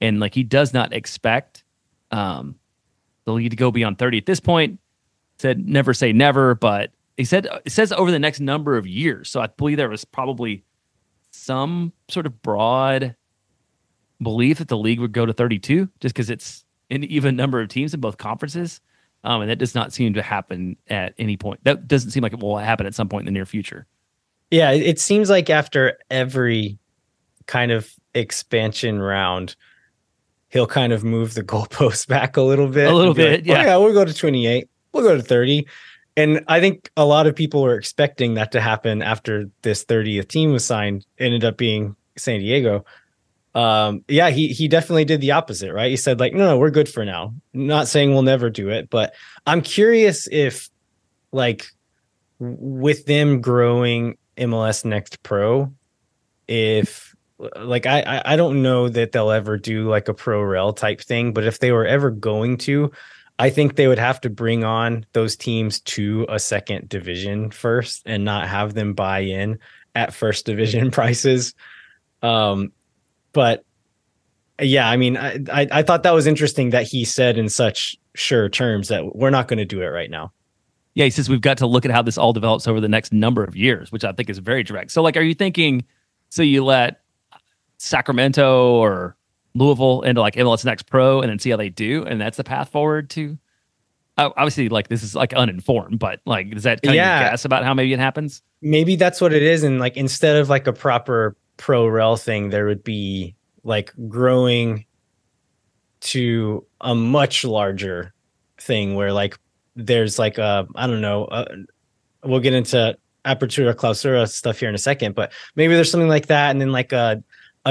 and like he does not expect the league to go beyond 30 at this point. Said never say never, but he said it says over the next number of years. So I believe there was probably some sort of broad belief that the league would go to 32 just because it's an even number of teams in both conferences, and that does not seem to happen at any point. That doesn't seem like it will happen at some point in the near future. Yeah, it seems like after every kind of expansion round, he'll kind of move the goalposts back a little bit. Like, yeah, we'll go to 28. We'll go to 30. And I think a lot of people were expecting that to happen after this 30th team was signed. Ended up being San Diego. Yeah, he definitely did the opposite, right? He said like, no, we're good for now. Not saying we'll never do it, but I'm curious if like with them growing MLS Next Pro, if like I don't know that they'll ever do like a pro rel type thing, but if they were ever going to, I think they would have to bring on those teams to a second division first and not have them buy in at first division prices. But yeah, I mean, I thought that was interesting that he said in such sure terms that we're not going to do it right now. Yeah, he says we've got to look at how this all develops over the next number of years, which I think is very direct. So, like, are you thinking, so you let Sacramento or Louisville into like MLS Next Pro and then see how they do, and that's the path forward to? Obviously, like this is like uninformed, but like, does that kind of guess about how maybe it happens? Maybe that's what it is, and like instead of like a proper pro rel thing, there would be like growing to a much larger thing where like, there's like we'll get into Apertura Clausura stuff here in a second, but maybe there's something like that, and then like a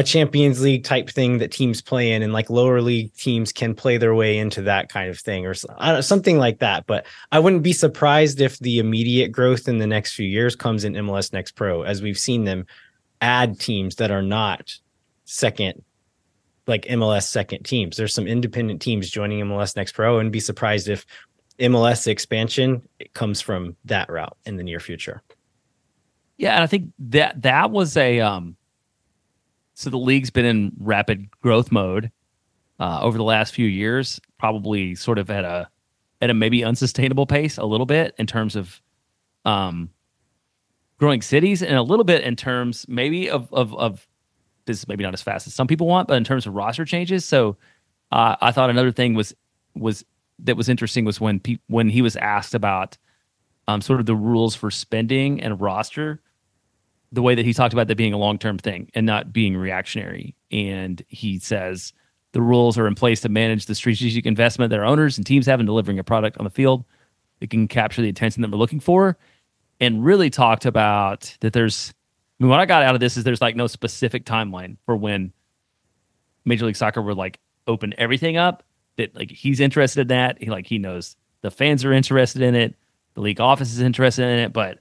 Champions League type thing that teams play in, and like lower league teams can play their way into that kind of thing, or something like that. But I wouldn't be surprised if the immediate growth in the next few years comes in MLS Next Pro, as we've seen them add teams that are not second, like MLS second teams. There's some independent teams joining MLS Next Pro, and be surprised if MLS expansion, it comes from that route in the near future. Yeah, and I think that was a so the league's been in rapid growth mode over the last few years, probably sort of at a maybe unsustainable pace a little bit in terms of growing cities, and a little bit in terms maybe of this is maybe not as fast as some people want, but in terms of roster changes. So I thought another thing was interesting was when he was asked about sort of the rules for spending and roster, the way that he talked about that being a long-term thing and not being reactionary. And he says, The rules are in place to manage the strategic investment that our owners and teams have in delivering a product on the field that can capture the attention that we're looking for. And really talked about that there's, I mean, what I got out of this is there's like no specific timeline for when Major League Soccer would like open everything up, that like he's interested in that. He knows the fans are interested in it. The league office is interested in it, but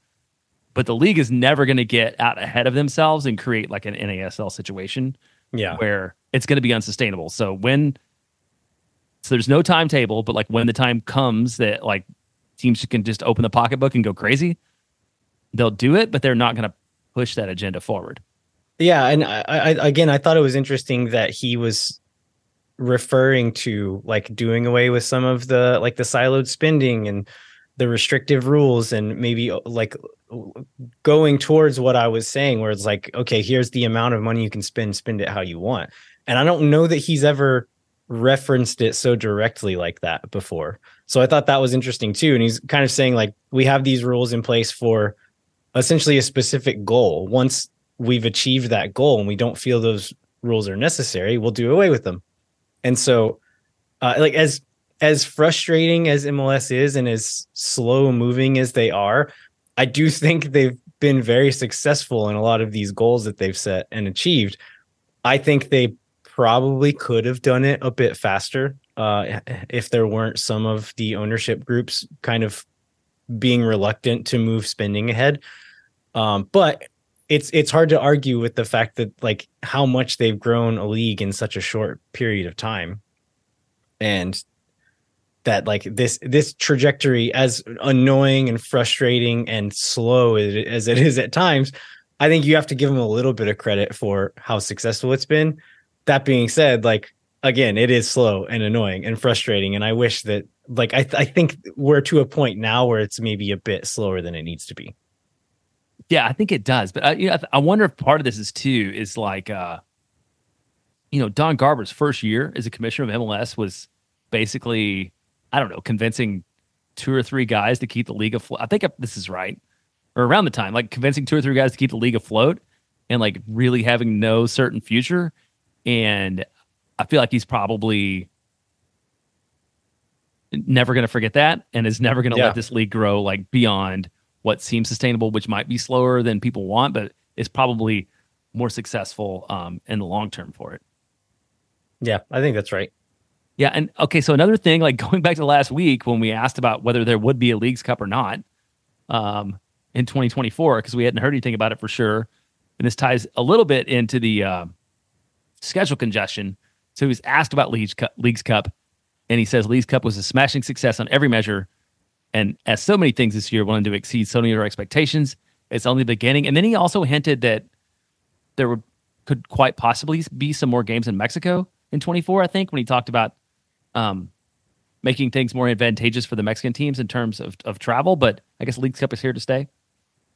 the league is never going to get out ahead of themselves and create like an NASL situation where it's going to be unsustainable. So there's no timetable, but like when the time comes that like teams can just open the pocketbook and go crazy, they'll do it, but they're not going to push that agenda forward. Yeah. And I thought it was interesting that he was referring to like doing away with some of the, like the siloed spending and the restrictive rules, and maybe like going towards what I was saying, where it's like, okay, here's the amount of money you can spend it how you want. And I don't know that he's ever referenced it so directly like that before. So I thought that was interesting too. And he's kind of saying like, we have these rules in place for essentially a specific goal. Once we've achieved that goal and we don't feel those rules are necessary, we'll do away with them. And so like as frustrating as MLS is and as slow moving as they are, I do think they've been very successful in a lot of these goals that they've set and achieved. I think they probably could have done it a bit faster if there weren't some of the ownership groups kind of being reluctant to move spending ahead. But it's hard to argue with the fact that like how much they've grown a league in such a short period of time. And that like this trajectory, as annoying and frustrating and slow as it is at times, I think you have to give them a little bit of credit for how successful it's been. That being said, like, again, it is slow and annoying and frustrating. And I wish that like, I think we're to a point now where it's maybe a bit slower than it needs to be. Yeah, I think it does. But I wonder if part of this is too, is like, Don Garber's first year as a commissioner of MLS was basically, I don't know, convincing two or three guys to keep the league afloat. I think this is right. Or around the time, like convincing two or three guys to keep the league afloat and like really having no certain future. And I feel like he's probably never going to forget that and is never going to let this league grow like beyond what seems sustainable, which might be slower than people want, but it's probably more successful in the long term for it. Yeah, I think that's right. Yeah, and okay, so another thing, like going back to last week when we asked about whether there would be a Leagues Cup or not in 2024, because we hadn't heard anything about it for sure, and this ties a little bit into the schedule congestion. So he was asked about Leagues Cup, and he says Leagues Cup was a smashing success on every measure, and as so many things this year wanted to exceed so many of our expectations, it's only the beginning. And then he also hinted that there could quite possibly be some more games in Mexico in 24, I think, when he talked about making things more advantageous for the Mexican teams in terms of travel, but I guess Leagues Cup is here to stay.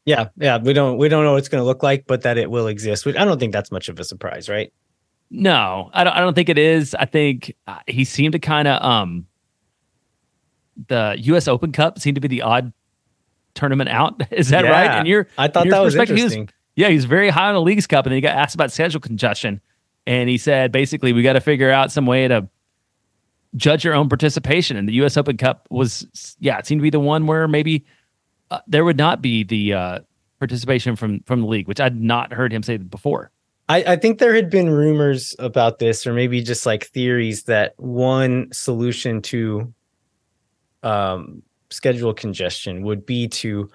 Yeah, we don't know what it's going to look like, but that it will exist. I don't think that's much of a surprise, right? No, I don't think it is. I think he seemed to kind of the U.S. Open Cup seemed to be the odd tournament out. Is that right? And I thought that was interesting. He was very high on the Leagues Cup, and then he got asked about schedule congestion, and he said basically we got to figure out some way to judge your own participation. And the U.S. Open Cup was, it seemed to be the one where maybe there would not be the participation from the league, which I'd not heard him say before. I think there had been rumors about this, or maybe just like theories, that one solution to schedule congestion would be to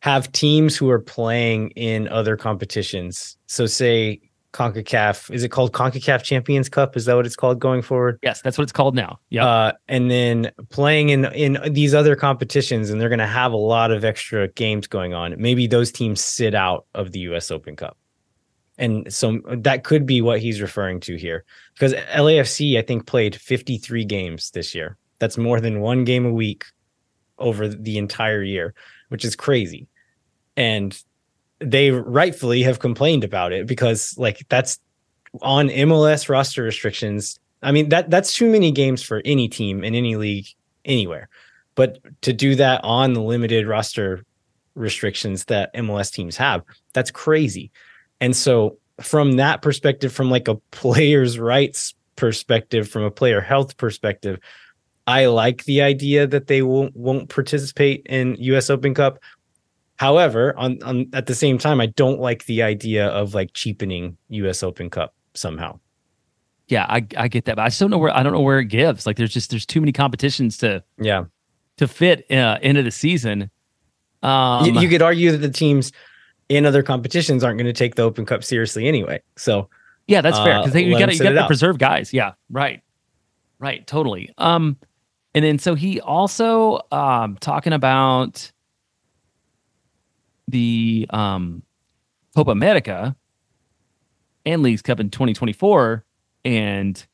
have teams who are playing in other competitions. So say CONCACAF, is it called CONCACAF Champions Cup? Is that what it's called going forward? Yes, that's what it's called now. Yeah. And then playing in these other competitions, and they're going to have a lot of extra games going on. Maybe those teams sit out of the U.S. Open Cup. And so that could be what he's referring to here, because LAFC, I think, played 53 games this year. That's more than one game a week over the entire year, which is crazy. And they rightfully have complained about it, because like that's on MLS roster restrictions. I mean, that's too many games for any team in any league anywhere. But to do that on the limited roster restrictions that MLS teams have, that's crazy. And so from that perspective, from like a player's rights perspective, from a player health perspective, I like the idea that they won't participate in US Open Cup. However, on at the same time, I don't like the idea of like cheapening US Open Cup somehow. Yeah, I get that, but I don't know where it gives. Like there's too many competitions to fit into the season. You could argue that the teams in other competitions aren't going to take the Open Cup seriously anyway. So yeah, that's fair, because you got to preserve guys. Yeah, right, totally. And then so he also talking about the Copa America and Leagues Cup in 2024 and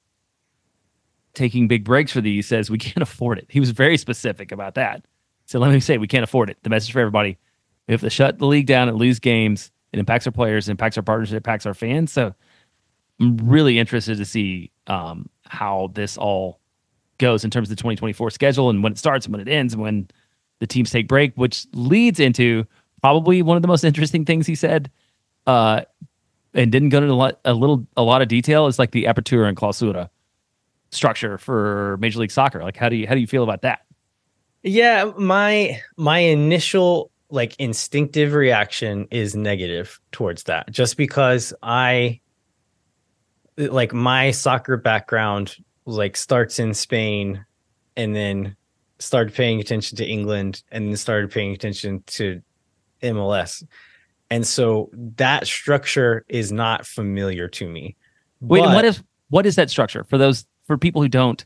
taking big breaks for these, says we can't afford it. He was very specific about that. So let me say, we can't afford it. The message for everybody: we have to shut the league down and lose games. It impacts our players, it impacts our partners, it impacts our fans. So I'm really interested to see how this all goes in terms of the 2024 schedule and when it starts and when it ends and when the teams take break, which leads into probably one of the most interesting things he said and didn't go into a lot of detail is like the Apertura and Clausura structure for Major League Soccer. Like, how do you feel about that? Yeah, my initial like instinctive reaction is negative towards that, just because I like my soccer background like starts in Spain and then started paying attention to England and then started paying attention to MLS. And so that structure is not familiar to me. Wait, but, what is that structure for people who don't?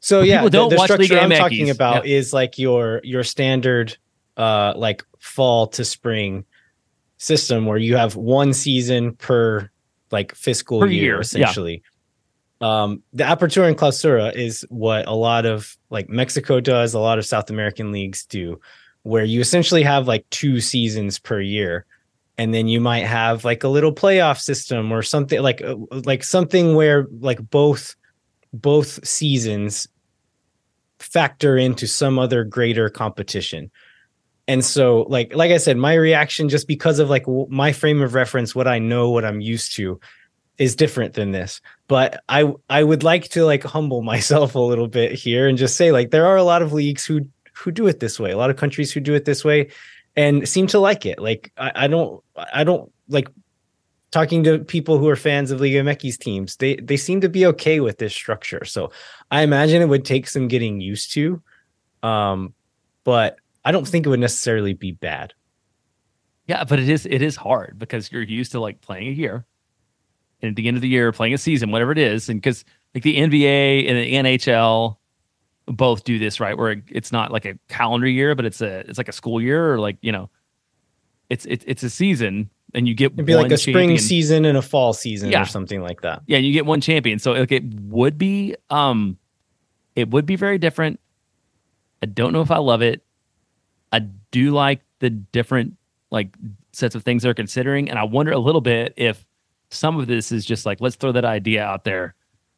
So yeah, the structure I'm talking about is like your standard like fall to spring system where you have one season per like fiscal year essentially. Yeah. The Apertura and Clausura is what a lot of like Mexico does, a lot of South American leagues do, where you essentially have like two seasons per year. And then you might have like a little playoff system or something like something where like both seasons factor into some other greater competition. And so like I said, my reaction, just because of like my frame of reference, what I know, what I'm used to, is different than this. But I would like to like humble myself a little bit here and just say like there are a lot of leagues who do it this way, a lot of countries who do it this way and seem to like it. Like I don't like talking to people who are fans of Liga MX teams. They seem to be okay with this structure. So I imagine it would take some getting used to, but I don't think it would necessarily be bad. Yeah, but it is hard because you're used to like playing a year and at the end of the year playing a season, whatever it is. And because like the NBA and the NHL both do this, right, where it's not like a calendar year, but it's like a school year, or like, you know, it's a season, and you get it'd be one like a champion. Spring season and a fall season, yeah, or something like that. Yeah, you get one champion, so like it would be very different. I don't know if I love it. I do like the different like sets of things they're considering, and I wonder a little bit if some of this is just like let's throw that idea out there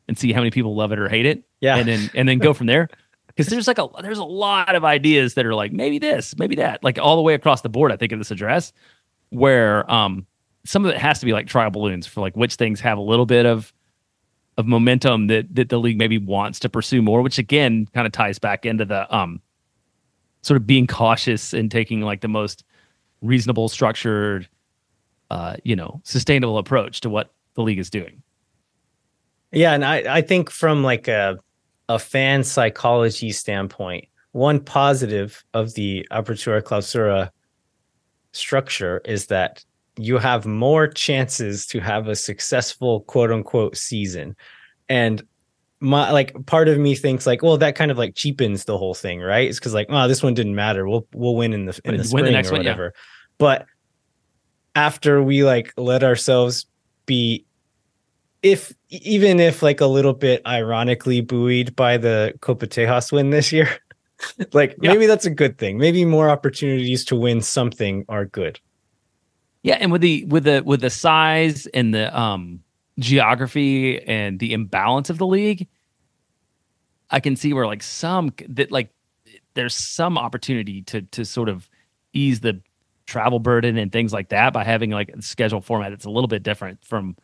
and see how many people love it or hate it. Yeah. And then go from there. Because there's like there's a lot of ideas that are like maybe this, maybe that, like all the way across the board, I think, of this address, where some of it has to be like trial balloons for like which things have a little bit of momentum that the league maybe wants to pursue more, which again kind of ties back into the sort of being cautious and taking like the most reasonable, structured, sustainable approach to what the league is doing. Yeah, and I think from like a fan psychology standpoint, one positive of the Apertura Clausura structure is that you have more chances to have a successful quote unquote season. And my like part of me thinks like, well, that kind of like cheapens the whole thing, right? It's because like, oh, this one didn't matter. We'll win in the spring the next or whatever. One, yeah. But after we like let ourselves be, even if like a little bit ironically buoyed by the Copa Tejas win this year, like maybe that's a good thing. Maybe more opportunities to win something are good. Yeah. And with the size and the geography and the imbalance of the league, I can see where like some that like there's some opportunity to sort of ease the travel burden and things like that by having like a schedule format that's a little bit different from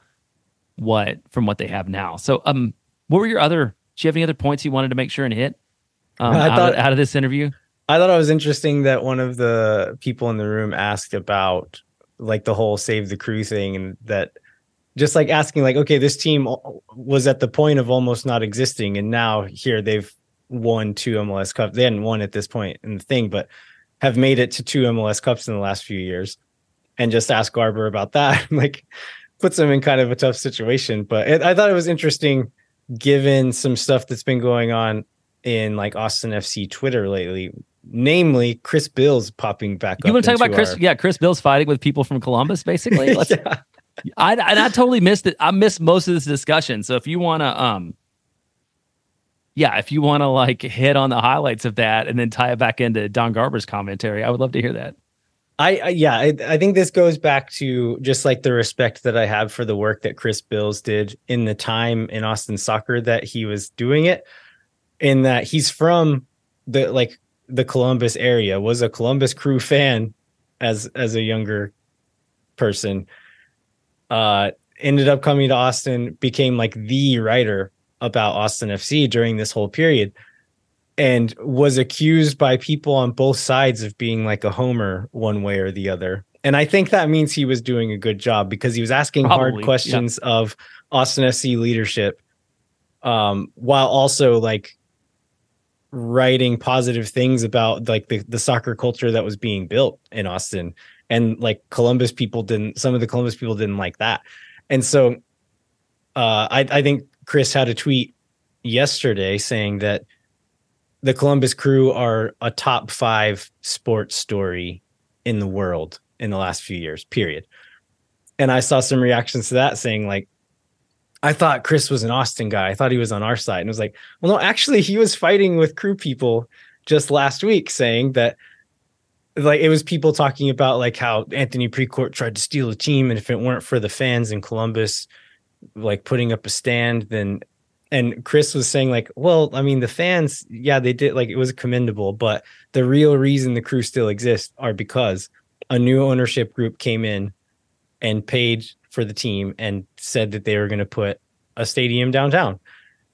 what they have now. So What were your other? Do you have any other points you wanted to make sure and hit out of this interview? I thought it was interesting that one of the people in the room asked about like the whole save the crew thing, and that just like asking like, okay, this team was at the point of almost not existing, and now here they've won 2 MLS Cups. They hadn't won at this point in the thing, but have made it to 2 MLS Cups in the last few years. And just ask Garber about that, like puts them in kind of a tough situation. But I thought it was interesting given some stuff that's been going on in like Austin FC Twitter lately, namely Chris Bils popping back up. You want to talk about Chris? Yeah, Chris Bils fighting with people from Columbus, basically. Yeah. I totally missed it. I missed most of this discussion. So if you want to, like hit on the highlights of that and then tie it back into Don Garber's commentary, I would love to hear that. I think this goes back to just like the respect that I have for the work that Chris Bils did in the time in Austin soccer that he was doing it, in that he's from the Columbus area, was a Columbus Crew fan as a younger person, ended up coming to Austin, became like the writer about Austin FC during this whole period, and was accused by people on both sides of being like a homer one way or the other. And I think that means he was doing a good job because he was asking hard questions of Austin FC leadership, while also like writing positive things about like the soccer culture that was being built in Austin. And like some of the Columbus people didn't like that. And so I think Chris had a tweet yesterday saying that the Columbus Crew are a top 5 sports story in the world in the last few years, period. And I saw some reactions to that saying like, I thought Chris was an Austin guy. I thought he was on our side. And I was like, well, no, actually he was fighting with Crew people just last week saying that like, it was people talking about like how Anthony Precourt tried to steal a team. And if it weren't for the fans in Columbus, like putting up a stand, then, and Chris was saying like, well, I mean, the fans, yeah, they did, like it was commendable, but the real reason the Crew still exists are because a new ownership group came in and paid for the team and said that they were going to put a stadium downtown.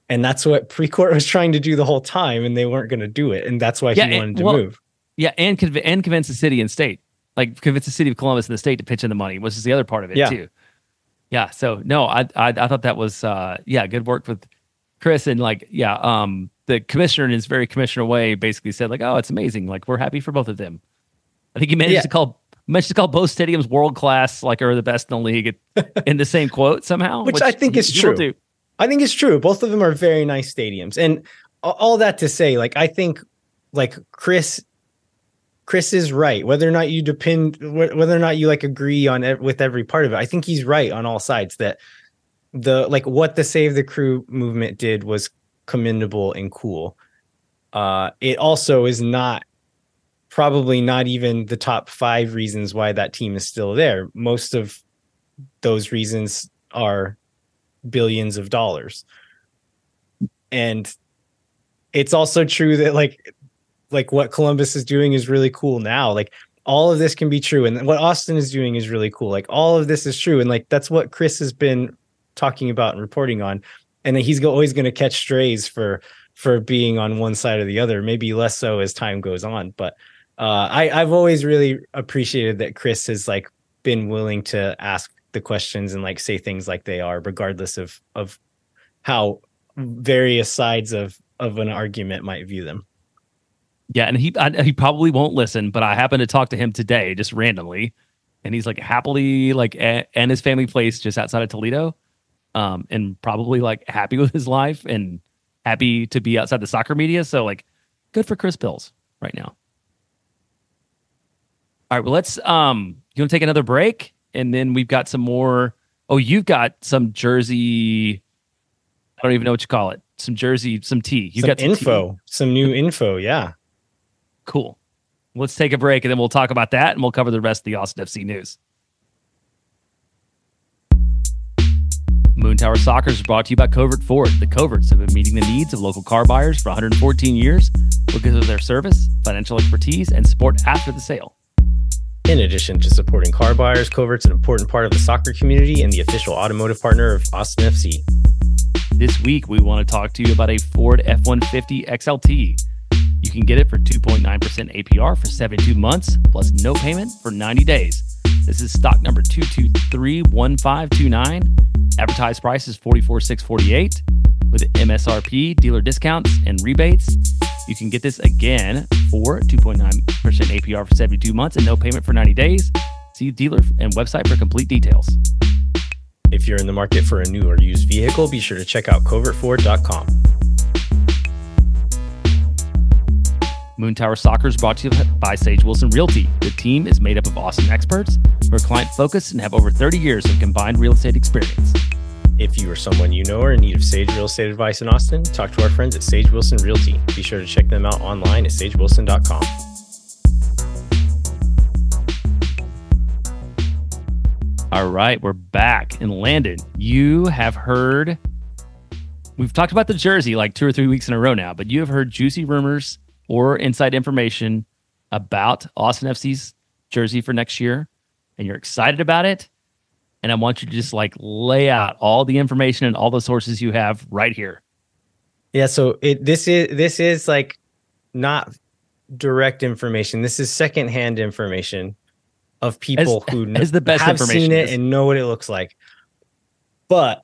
And that's what Precourt was trying to do the whole time, and they weren't going to do it. And that's why he wanted to move. Yeah, and convince the city and state, like convince the city of Columbus and the state to pitch in the money, which is the other part of it too. Yeah, so no, I thought that was good work with Chris, and like, the commissioner in his very commissioner way basically said like, oh, it's amazing. Like, we're happy for both of them. I think he managed to call both stadiums world-class, like, or the best in the league in the same quote somehow. which I think is true. I think it's true. Both of them are very nice stadiums. And all that to say, like, I think like Chris is right. Whether or not you agree with every part of it, I think he's right on all sides that what the Save the Crew movement did was commendable and cool. It also is probably not even the top 5 reasons why that team is still there. Most of those reasons are billions of dollars. And it's also true that like what Columbus is doing is really cool now. Like, all of this can be true. And what Austin is doing is really cool. Like, all of this is true. And like, that's what Chris has been talking about and reporting on, and then he's always going to catch strays for being on one side or the other, maybe less so as time goes on. But I've always really appreciated that Chris has like been willing to ask the questions and like say things like they are, regardless of how various sides of an argument might view them. Yeah, and he probably won't listen, but I happened to talk to him today just randomly, and he's like happily like and his family place just outside of Toledo. And probably like happy with his life and happy to be outside the soccer media. So like, good for Chris Bils right now. All right, well, let's you want to take another break, and then we've got some more. Oh, you've got some jersey. I don't even know what you call it. Some jersey, some tea. You've got some info, some new info. Yeah, cool. Let's take a break, and then we'll talk about that, and we'll cover the rest of the Austin FC news. Moon Tower Soccer is brought to you by Covert Ford. The Coverts have been meeting the needs of local car buyers for 114 years because of their service, financial expertise, and support after the sale. In addition to supporting car buyers, Covert's an important part of the soccer community and the official automotive partner of Austin FC. This week, we want to talk to you about a Ford F-150 XLT. You can get it for 2.9% APR for 72 months, plus no payment for 90 days. This is stock number 2231529. Advertised price is $44,648. With MSRP, dealer discounts, and rebates. You can get this again for 2.9% APR for 72 months and no payment for 90 days. See dealer and website for complete details. If you're in the market for a new or used vehicle, be sure to check out covertford.com. Moon Tower Soccer is brought to you by Sage Wilson Realty. The team is made up of awesome experts who are client-focused and have over 30 years of combined real estate experience. If you or someone you know are in need of Sage real estate advice in Austin, talk to our friends at Sage Wilson Realty. Be sure to check them out online at sagewilson.com. All right, we're back. And Landon, you have heard... We've talked about the jersey like 2 or 3 weeks in a row now, but you have heard juicy rumors or inside information about Austin FC's jersey for next year, and you're excited about it. And I want you to just like lay out all the information and all the sources you have right here. Yeah. So this is like not direct information. This is secondhand information of people who have seen it and know what it looks like. But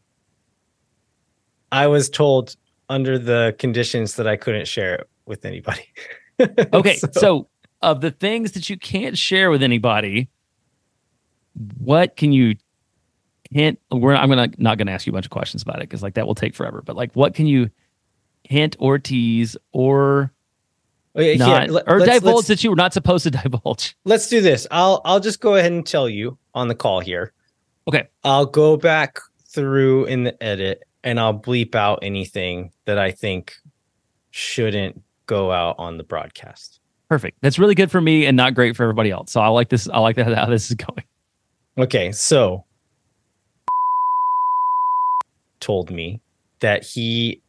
I was told under the conditions that I couldn't share it with anybody. Okay. So of the things that you can't share with anybody, what can you hint? I'm not gonna ask you a bunch of questions about it because like that will take forever. But like, what can you hint or tease or divulge that you were not supposed to divulge? Let's do this. I'll just go ahead and tell you on the call here. Okay. I'll go back through in the edit and I'll bleep out anything that I think shouldn't go out on the broadcast. Perfect. That's really good for me and not great for everybody else. So I like this. I like that how this is going. Okay, so told me that he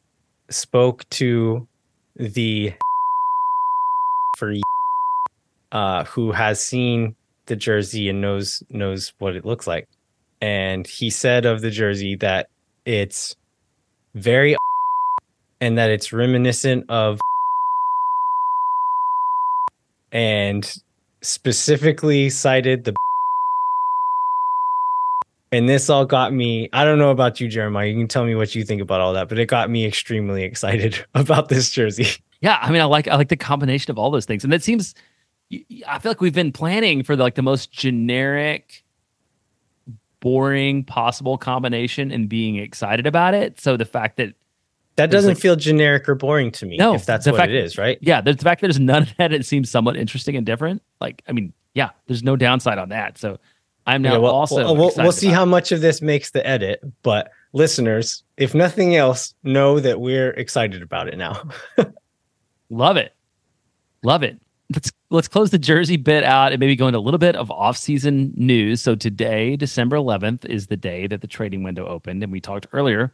spoke to the who has seen the jersey and knows what it looks like, and he said of the jersey that it's very and that it's reminiscent of and specifically cited the. And this all got me, I don't know about you, Jeremiah, you can tell me what you think about all that, but it got me extremely excited about this jersey. Yeah, I mean, I like the combination of all those things. And that seems, I feel like we've been planning for the most generic, boring possible combination and being excited about it. So the fact that doesn't feel generic or boring to me, no, if that's what it is, right? Yeah, the fact that there's none of that, it seems somewhat interesting and different. Like, I mean, yeah, there's no downside on that. So I'm now we'll see how much of this makes the edit, but listeners, if nothing else, know that we're excited about it now. Love it. Let's close the jersey bit out and maybe go into a little bit of off-season news. So today, December 11th, is the day that the trading window opened, and we talked earlier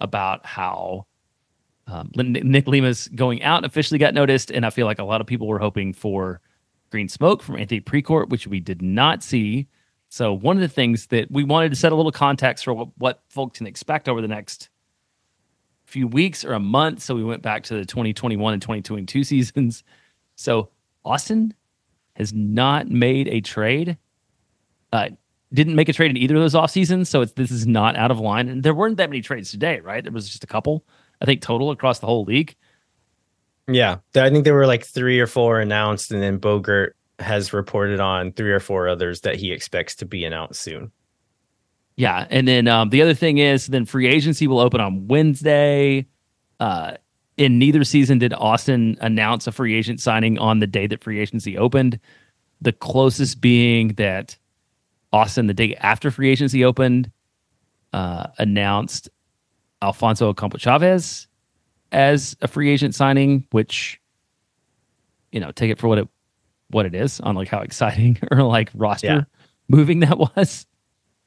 about how Nick Lima's going out officially got noticed, and I feel like a lot of people were hoping for green smoke from Anthony Precourt, which we did not see. So one of the things that we wanted to set a little context for what folks can expect over the next few weeks or a month. So we went back to the 2021 and 2022 seasons. So Austin has not made a trade. Didn't make a trade in either of those off seasons. So this is not out of line. And there weren't that many trades today, right? There was just a couple, I think, total across the whole league. Yeah. I think there were like 3 or 4 announced, and then Bogert has reported on 3 or 4 others that he expects to be announced soon. Yeah. And then the other thing is then free agency will open on Wednesday. In neither season did Austin announce a free agent signing on the day that free agency opened. The closest being that Austin, the day after free agency opened, announced Alfonso Ocampo Chavez as a free agent signing, which, you know, take it for what it is on like how exciting or like roster moving that was.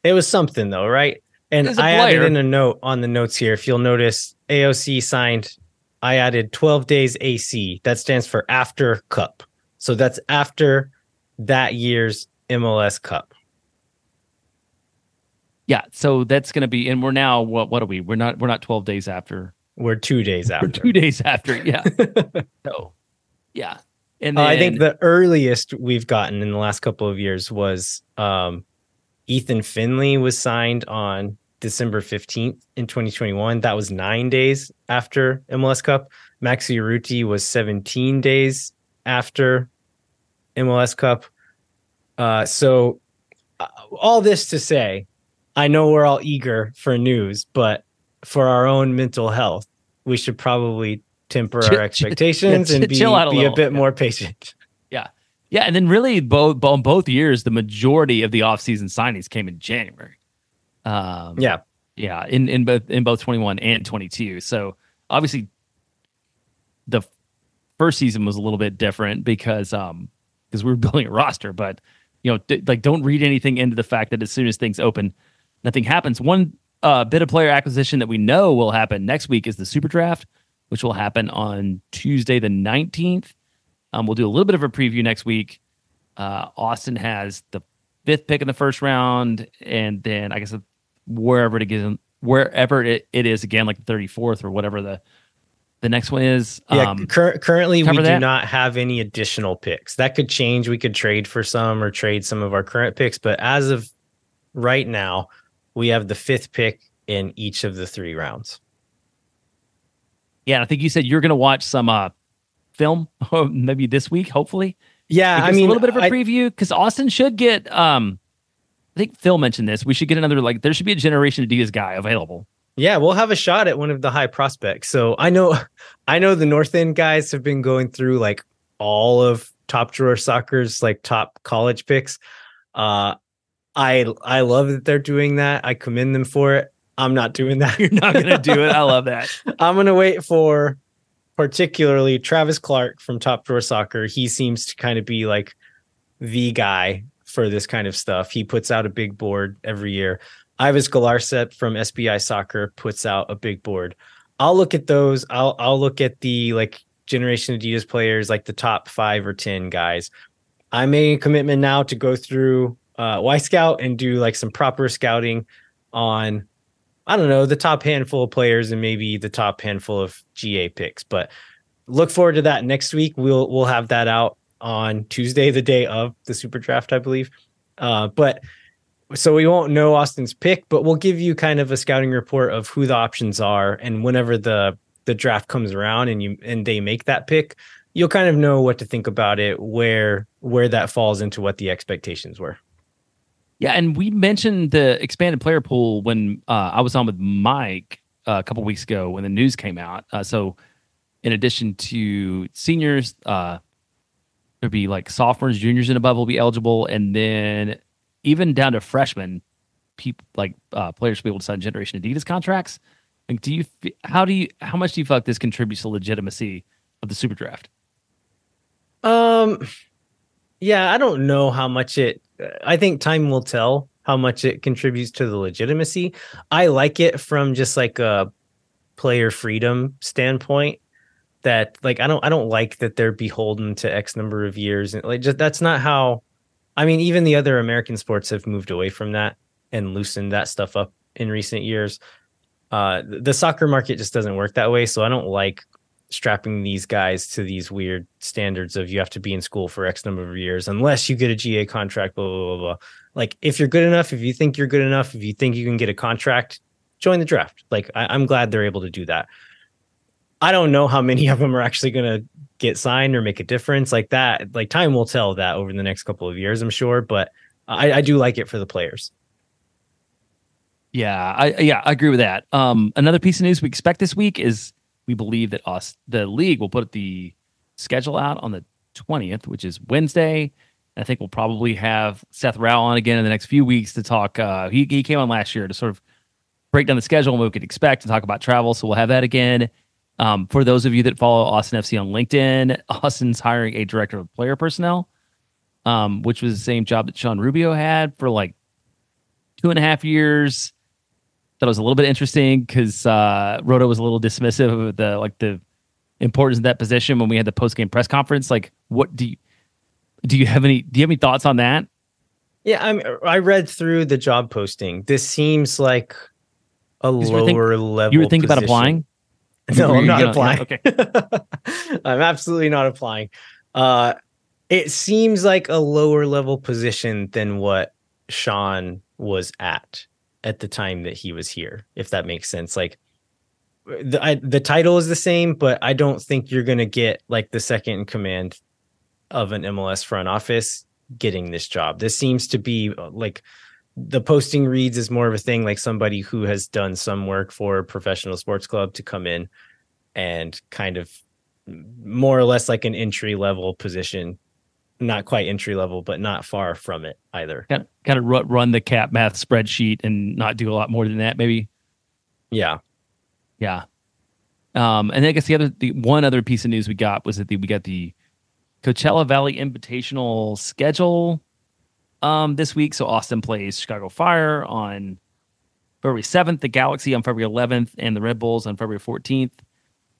It was something though, right? And I added in a note on the notes here. If you'll notice, AOC signed, I added 12 days AC. That stands for after cup. So that's after that year's MLS Cup. Yeah, so that's going to be, and we're now what are we? We're not 12 days after. We're 2 days after. We're 2 days after. Yeah. So, yeah. And then, I think the earliest we've gotten in the last couple of years was Ethan Finley was signed on December 15th in 2021. That was 9 days after MLS Cup. Maxi Urruti was 17 days after MLS Cup. So all this to say, I know we're all eager for news, but for our own mental health, we should probably temper our expectations and be a bit more patient. Yeah. Yeah. And then really both years, the majority of the offseason signings came in January. Yeah. Yeah. In both 21 and 22. So obviously the first season was a little bit different because we were building a roster, but you know, don't read anything into the fact that as soon as things open, nothing happens. One bit of player acquisition that we know will happen next week is the Super Draft, which will happen on Tuesday the 19th. We'll do a little bit of a preview next week. Austin has the 5th pick in the first round, and then I guess wherever it is again, like the 34th or whatever the next one is. Yeah, currently we do not have any additional picks. That could change. We could trade for some or trade some of our current picks, but as of right now, we have the 5th pick in each of the 3 rounds. Yeah, and I think you said you're going to watch some film maybe this week, hopefully. Yeah, I mean, a little bit of a preview because Austin should get. I think Phil mentioned this. We should get another, like, there should be a Generation Adidas guy available. Yeah, we'll have a shot at one of the high prospects. So I know the North End guys have been going through like all of Top Drawer Soccer's like top college picks. I love that they're doing that. I commend them for it. I'm not doing that. You're not going to do it. I love that. I'm going to wait for particularly Travis Clark from Top Drawer Soccer. He seems to kind of be like the guy for this kind of stuff. He puts out a big board every year. Ivis Galarcet from SBI Soccer puts out a big board. I'll look at those. I'll look at the like Generation Adidas players, like the top 5 or 10 guys. I made a commitment now to go through Y-Scout and do like some proper scouting on, I don't know, the top handful of players and maybe the top handful of GA picks, but look forward to that next week. We'll have that out on Tuesday, the day of the Super Draft, I believe. But so we won't know Austin's pick, but we'll give you kind of a scouting report of who the options are. And whenever the draft comes around and they make that pick, you'll kind of know what to think about it, where that falls into what the expectations were. Yeah, and we mentioned the expanded player pool when I was on with Mike a couple weeks ago when the news came out. So in addition to seniors, there'd be like sophomores, juniors, and above will be eligible. And then even down to freshmen, players will be able to sign Generation Adidas contracts. Like, how much do you feel like this contributes to legitimacy of the Super Draft? Yeah, I don't know how much it... I think time will tell how much it contributes to the legitimacy. I like it from just like a player freedom standpoint that like, I don't like that they're beholden to X number of years. And like, just, that's not how, I mean, even the other American sports have moved away from that and loosened that stuff up in recent years. The soccer market just doesn't work that way. So I don't like strapping these guys to these weird standards of you have to be in school for X number of years unless you get a GA contract, blah, blah, blah, blah. Like, if you're good enough, if you think you're good enough, if you think you can get a contract, join the draft. Like, I'm glad they're able to do that. I don't know how many of them are actually going to get signed or make a difference like that. Like, time will tell that over the next couple of years, I'm sure, but I do like it for the players. Yeah, I agree with that. Another piece of news we expect this week is we believe that the league will put the schedule out on the 20th, which is Wednesday. I think we'll probably have Seth Rowell on again in the next few weeks to talk. He came on last year to sort of break down the schedule and what we could expect and talk about travel. So we'll have that again. For those of you that follow Austin FC on LinkedIn, Austin's hiring a director of player personnel, which was the same job that Sean Rubio had for like 2.5 years. That was a little bit interesting because Roto was a little dismissive of the importance of that position when we had the post-game press conference. Like, what do you have any thoughts on that? Yeah, I read through the job posting. This seems like a lower level. You were thinking about applying? No, I'm not applying. Okay. I'm absolutely not applying. It seems like a lower level position than what Sean was at the time that he was here, if that makes sense. Like the title is the same, but I don't think you're going to get like the second in command of an MLS front office getting this job. This seems to be like the posting reads is more of a thing like somebody who has done some work for a professional sports club to come in and kind of more or less like an entry level position, not quite entry level, but not far from it either. Kind of run the cap math spreadsheet and not do a lot more than that, maybe. Yeah. And I guess the one other piece of news we got was that we got the Coachella Valley Invitational schedule this week. So Austin plays Chicago Fire on February 7th, the Galaxy on February 11th, and the Red Bulls on February 14th.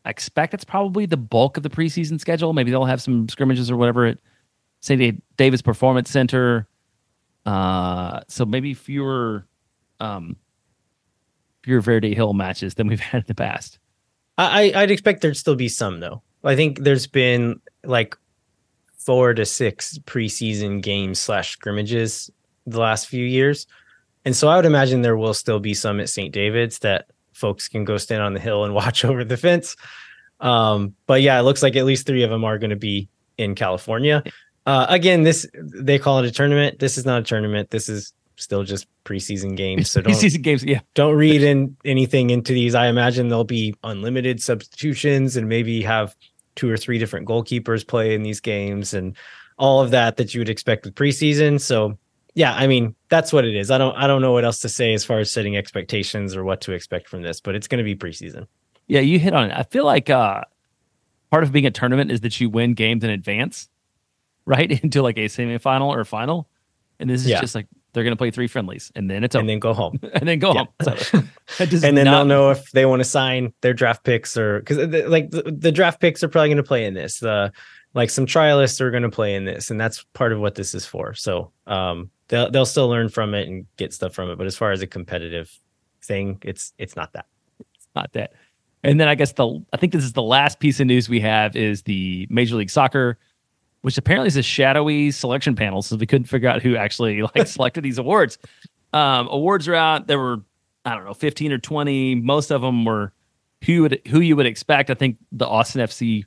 I expect that's probably the bulk of the preseason schedule. Maybe they'll have some scrimmages or whatever at St. Davis Performance Center. So maybe fewer Verde Hill matches than we've had in the past. I'd expect there'd still be some, though. I think there's been like 4 to 6 preseason games / scrimmages the last few years. And so I would imagine there will still be some at St. David's that folks can go stand on the hill and watch over the fence. But yeah, it looks like at least 3 of them are going to be in California. Again, they call it a tournament. This is not a tournament. This is still just preseason games. So preseason games, yeah. Don't read in anything into these. I imagine there'll be unlimited substitutions and maybe have 2 or 3 different goalkeepers play in these games and all of that you would expect with preseason. So yeah, I mean, that's what it is. I don't know what else to say as far as setting expectations or what to expect from this, but it's going to be preseason. Yeah, you hit on it. I feel like part of being a tournament is that you win games in advance, right? Into like a semifinal or final. And this is just like, they're going to play 3 friendlies and then it's over. And then go home. Yeah. So, and then they'll know if they want to sign their draft picks or because the draft picks are probably going to play in this. Like some trialists are going to play in this, and that's part of what this is for. So they'll still learn from it and get stuff from it. But as far as a competitive thing, it's not that. It's not that. And then I guess I think this is the last piece of news we have is the Major League Soccer, which apparently is a shadowy selection panel, so we couldn't figure out who actually selected these awards. Awards are out. There were, I don't know, 15 or 20. Most of them were who you would expect. I think the Austin FC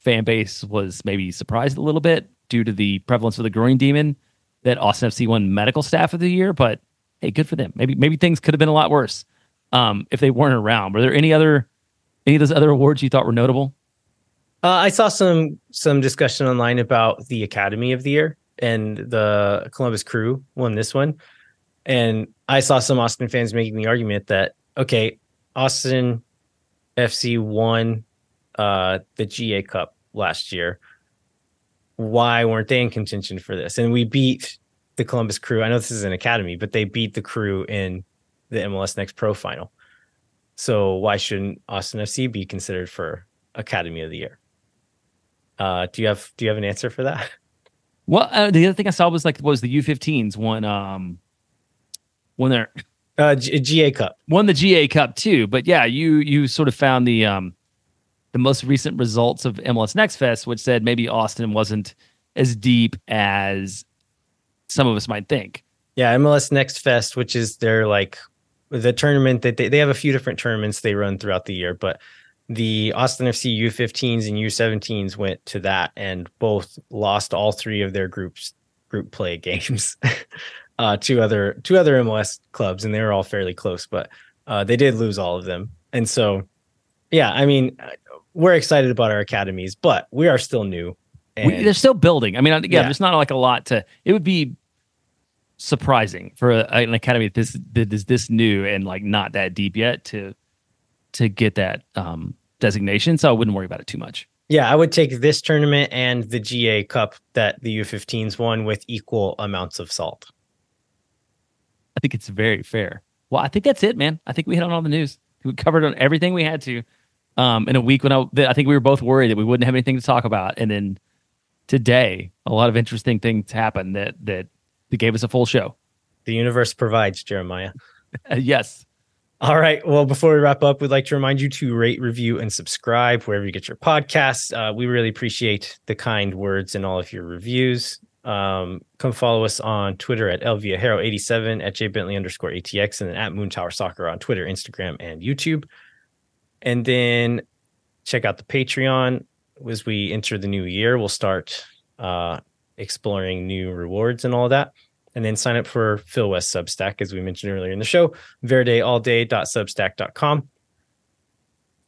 fan base was maybe surprised a little bit due to the prevalence of the groin demon that Austin FC won Medical Staff of the Year, but hey, good for them. Maybe things could have been a lot worse if they weren't around. Were there any of those other awards you thought were notable? I saw some discussion online about the Academy of the Year, and the Columbus Crew won this one. And I saw some Austin fans making the argument that, okay, Austin FC won the GA Cup last year. Why weren't they in contention for this? And we beat the Columbus Crew. I know this is an academy, but they beat the Crew in the MLS Next Pro final. So why shouldn't Austin FC be considered for Academy of the Year? Do you have an answer for that? Well, the other thing I saw was the U15s won their GA Cup, won the GA Cup too. But yeah, you sort of found the most recent results of MLS Next Fest, which said maybe Austin wasn't as deep as some of us might think. Yeah, MLS Next Fest, which is their the tournament that they have a few different tournaments they run throughout the year, but the Austin FC U15s and U17s went to that and both lost all 3 of their group play games to other MLS clubs, and they were all fairly close, but they did lose all of them. And so, yeah, I mean, we're excited about our academies, but we are still new. And they're still building. I mean, there's not like a lot to. It would be surprising for an academy that is this new and like not that deep yet to get that designation, so I wouldn't worry about it too much. Yeah, I would take this tournament and the GA Cup that the U15s won with equal amounts of salt. I think it's very fair. Well, I think that's it, man. I think we hit on all the news. We covered on everything we had to in a week when I think we were both worried that we wouldn't have anything to talk about. And then today, a lot of interesting things happened that They gave us a full show. The universe provides, Jeremiah. Yes. All right. Well, before we wrap up, we'd like to remind you to rate, review, and subscribe wherever you get your podcasts. We really appreciate the kind words and all of your reviews. Come follow us on Twitter at LVIajero87, at JBentley_ATX, and then at Moon Tower Soccer on Twitter, Instagram, and YouTube. And then check out the Patreon. As we enter the new year, we'll start exploring new rewards and all that. And then sign up for Phil West Substack, as we mentioned earlier in the show, verdeallday.substack.com.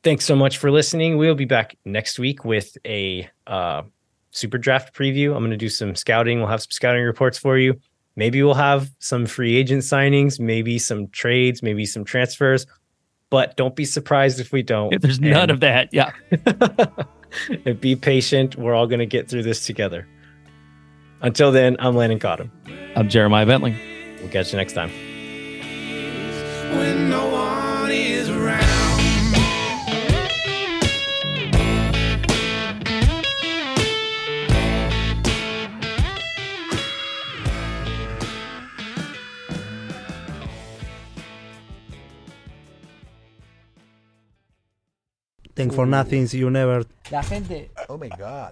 Thanks so much for listening. We'll be back next week with a Super Draft preview. I'm going to do some scouting. We'll have some scouting reports for you. Maybe we'll have some free agent signings, maybe some trades, maybe some transfers. But don't be surprised if we don't. If there's none of that, yeah. And be patient. We're all going to get through this together. Until then, I'm Landon Cotton. I'm Jeremiah Bentley. We'll catch you next time. When no one is around. Thank for nothing, you never. La gente. Oh my God.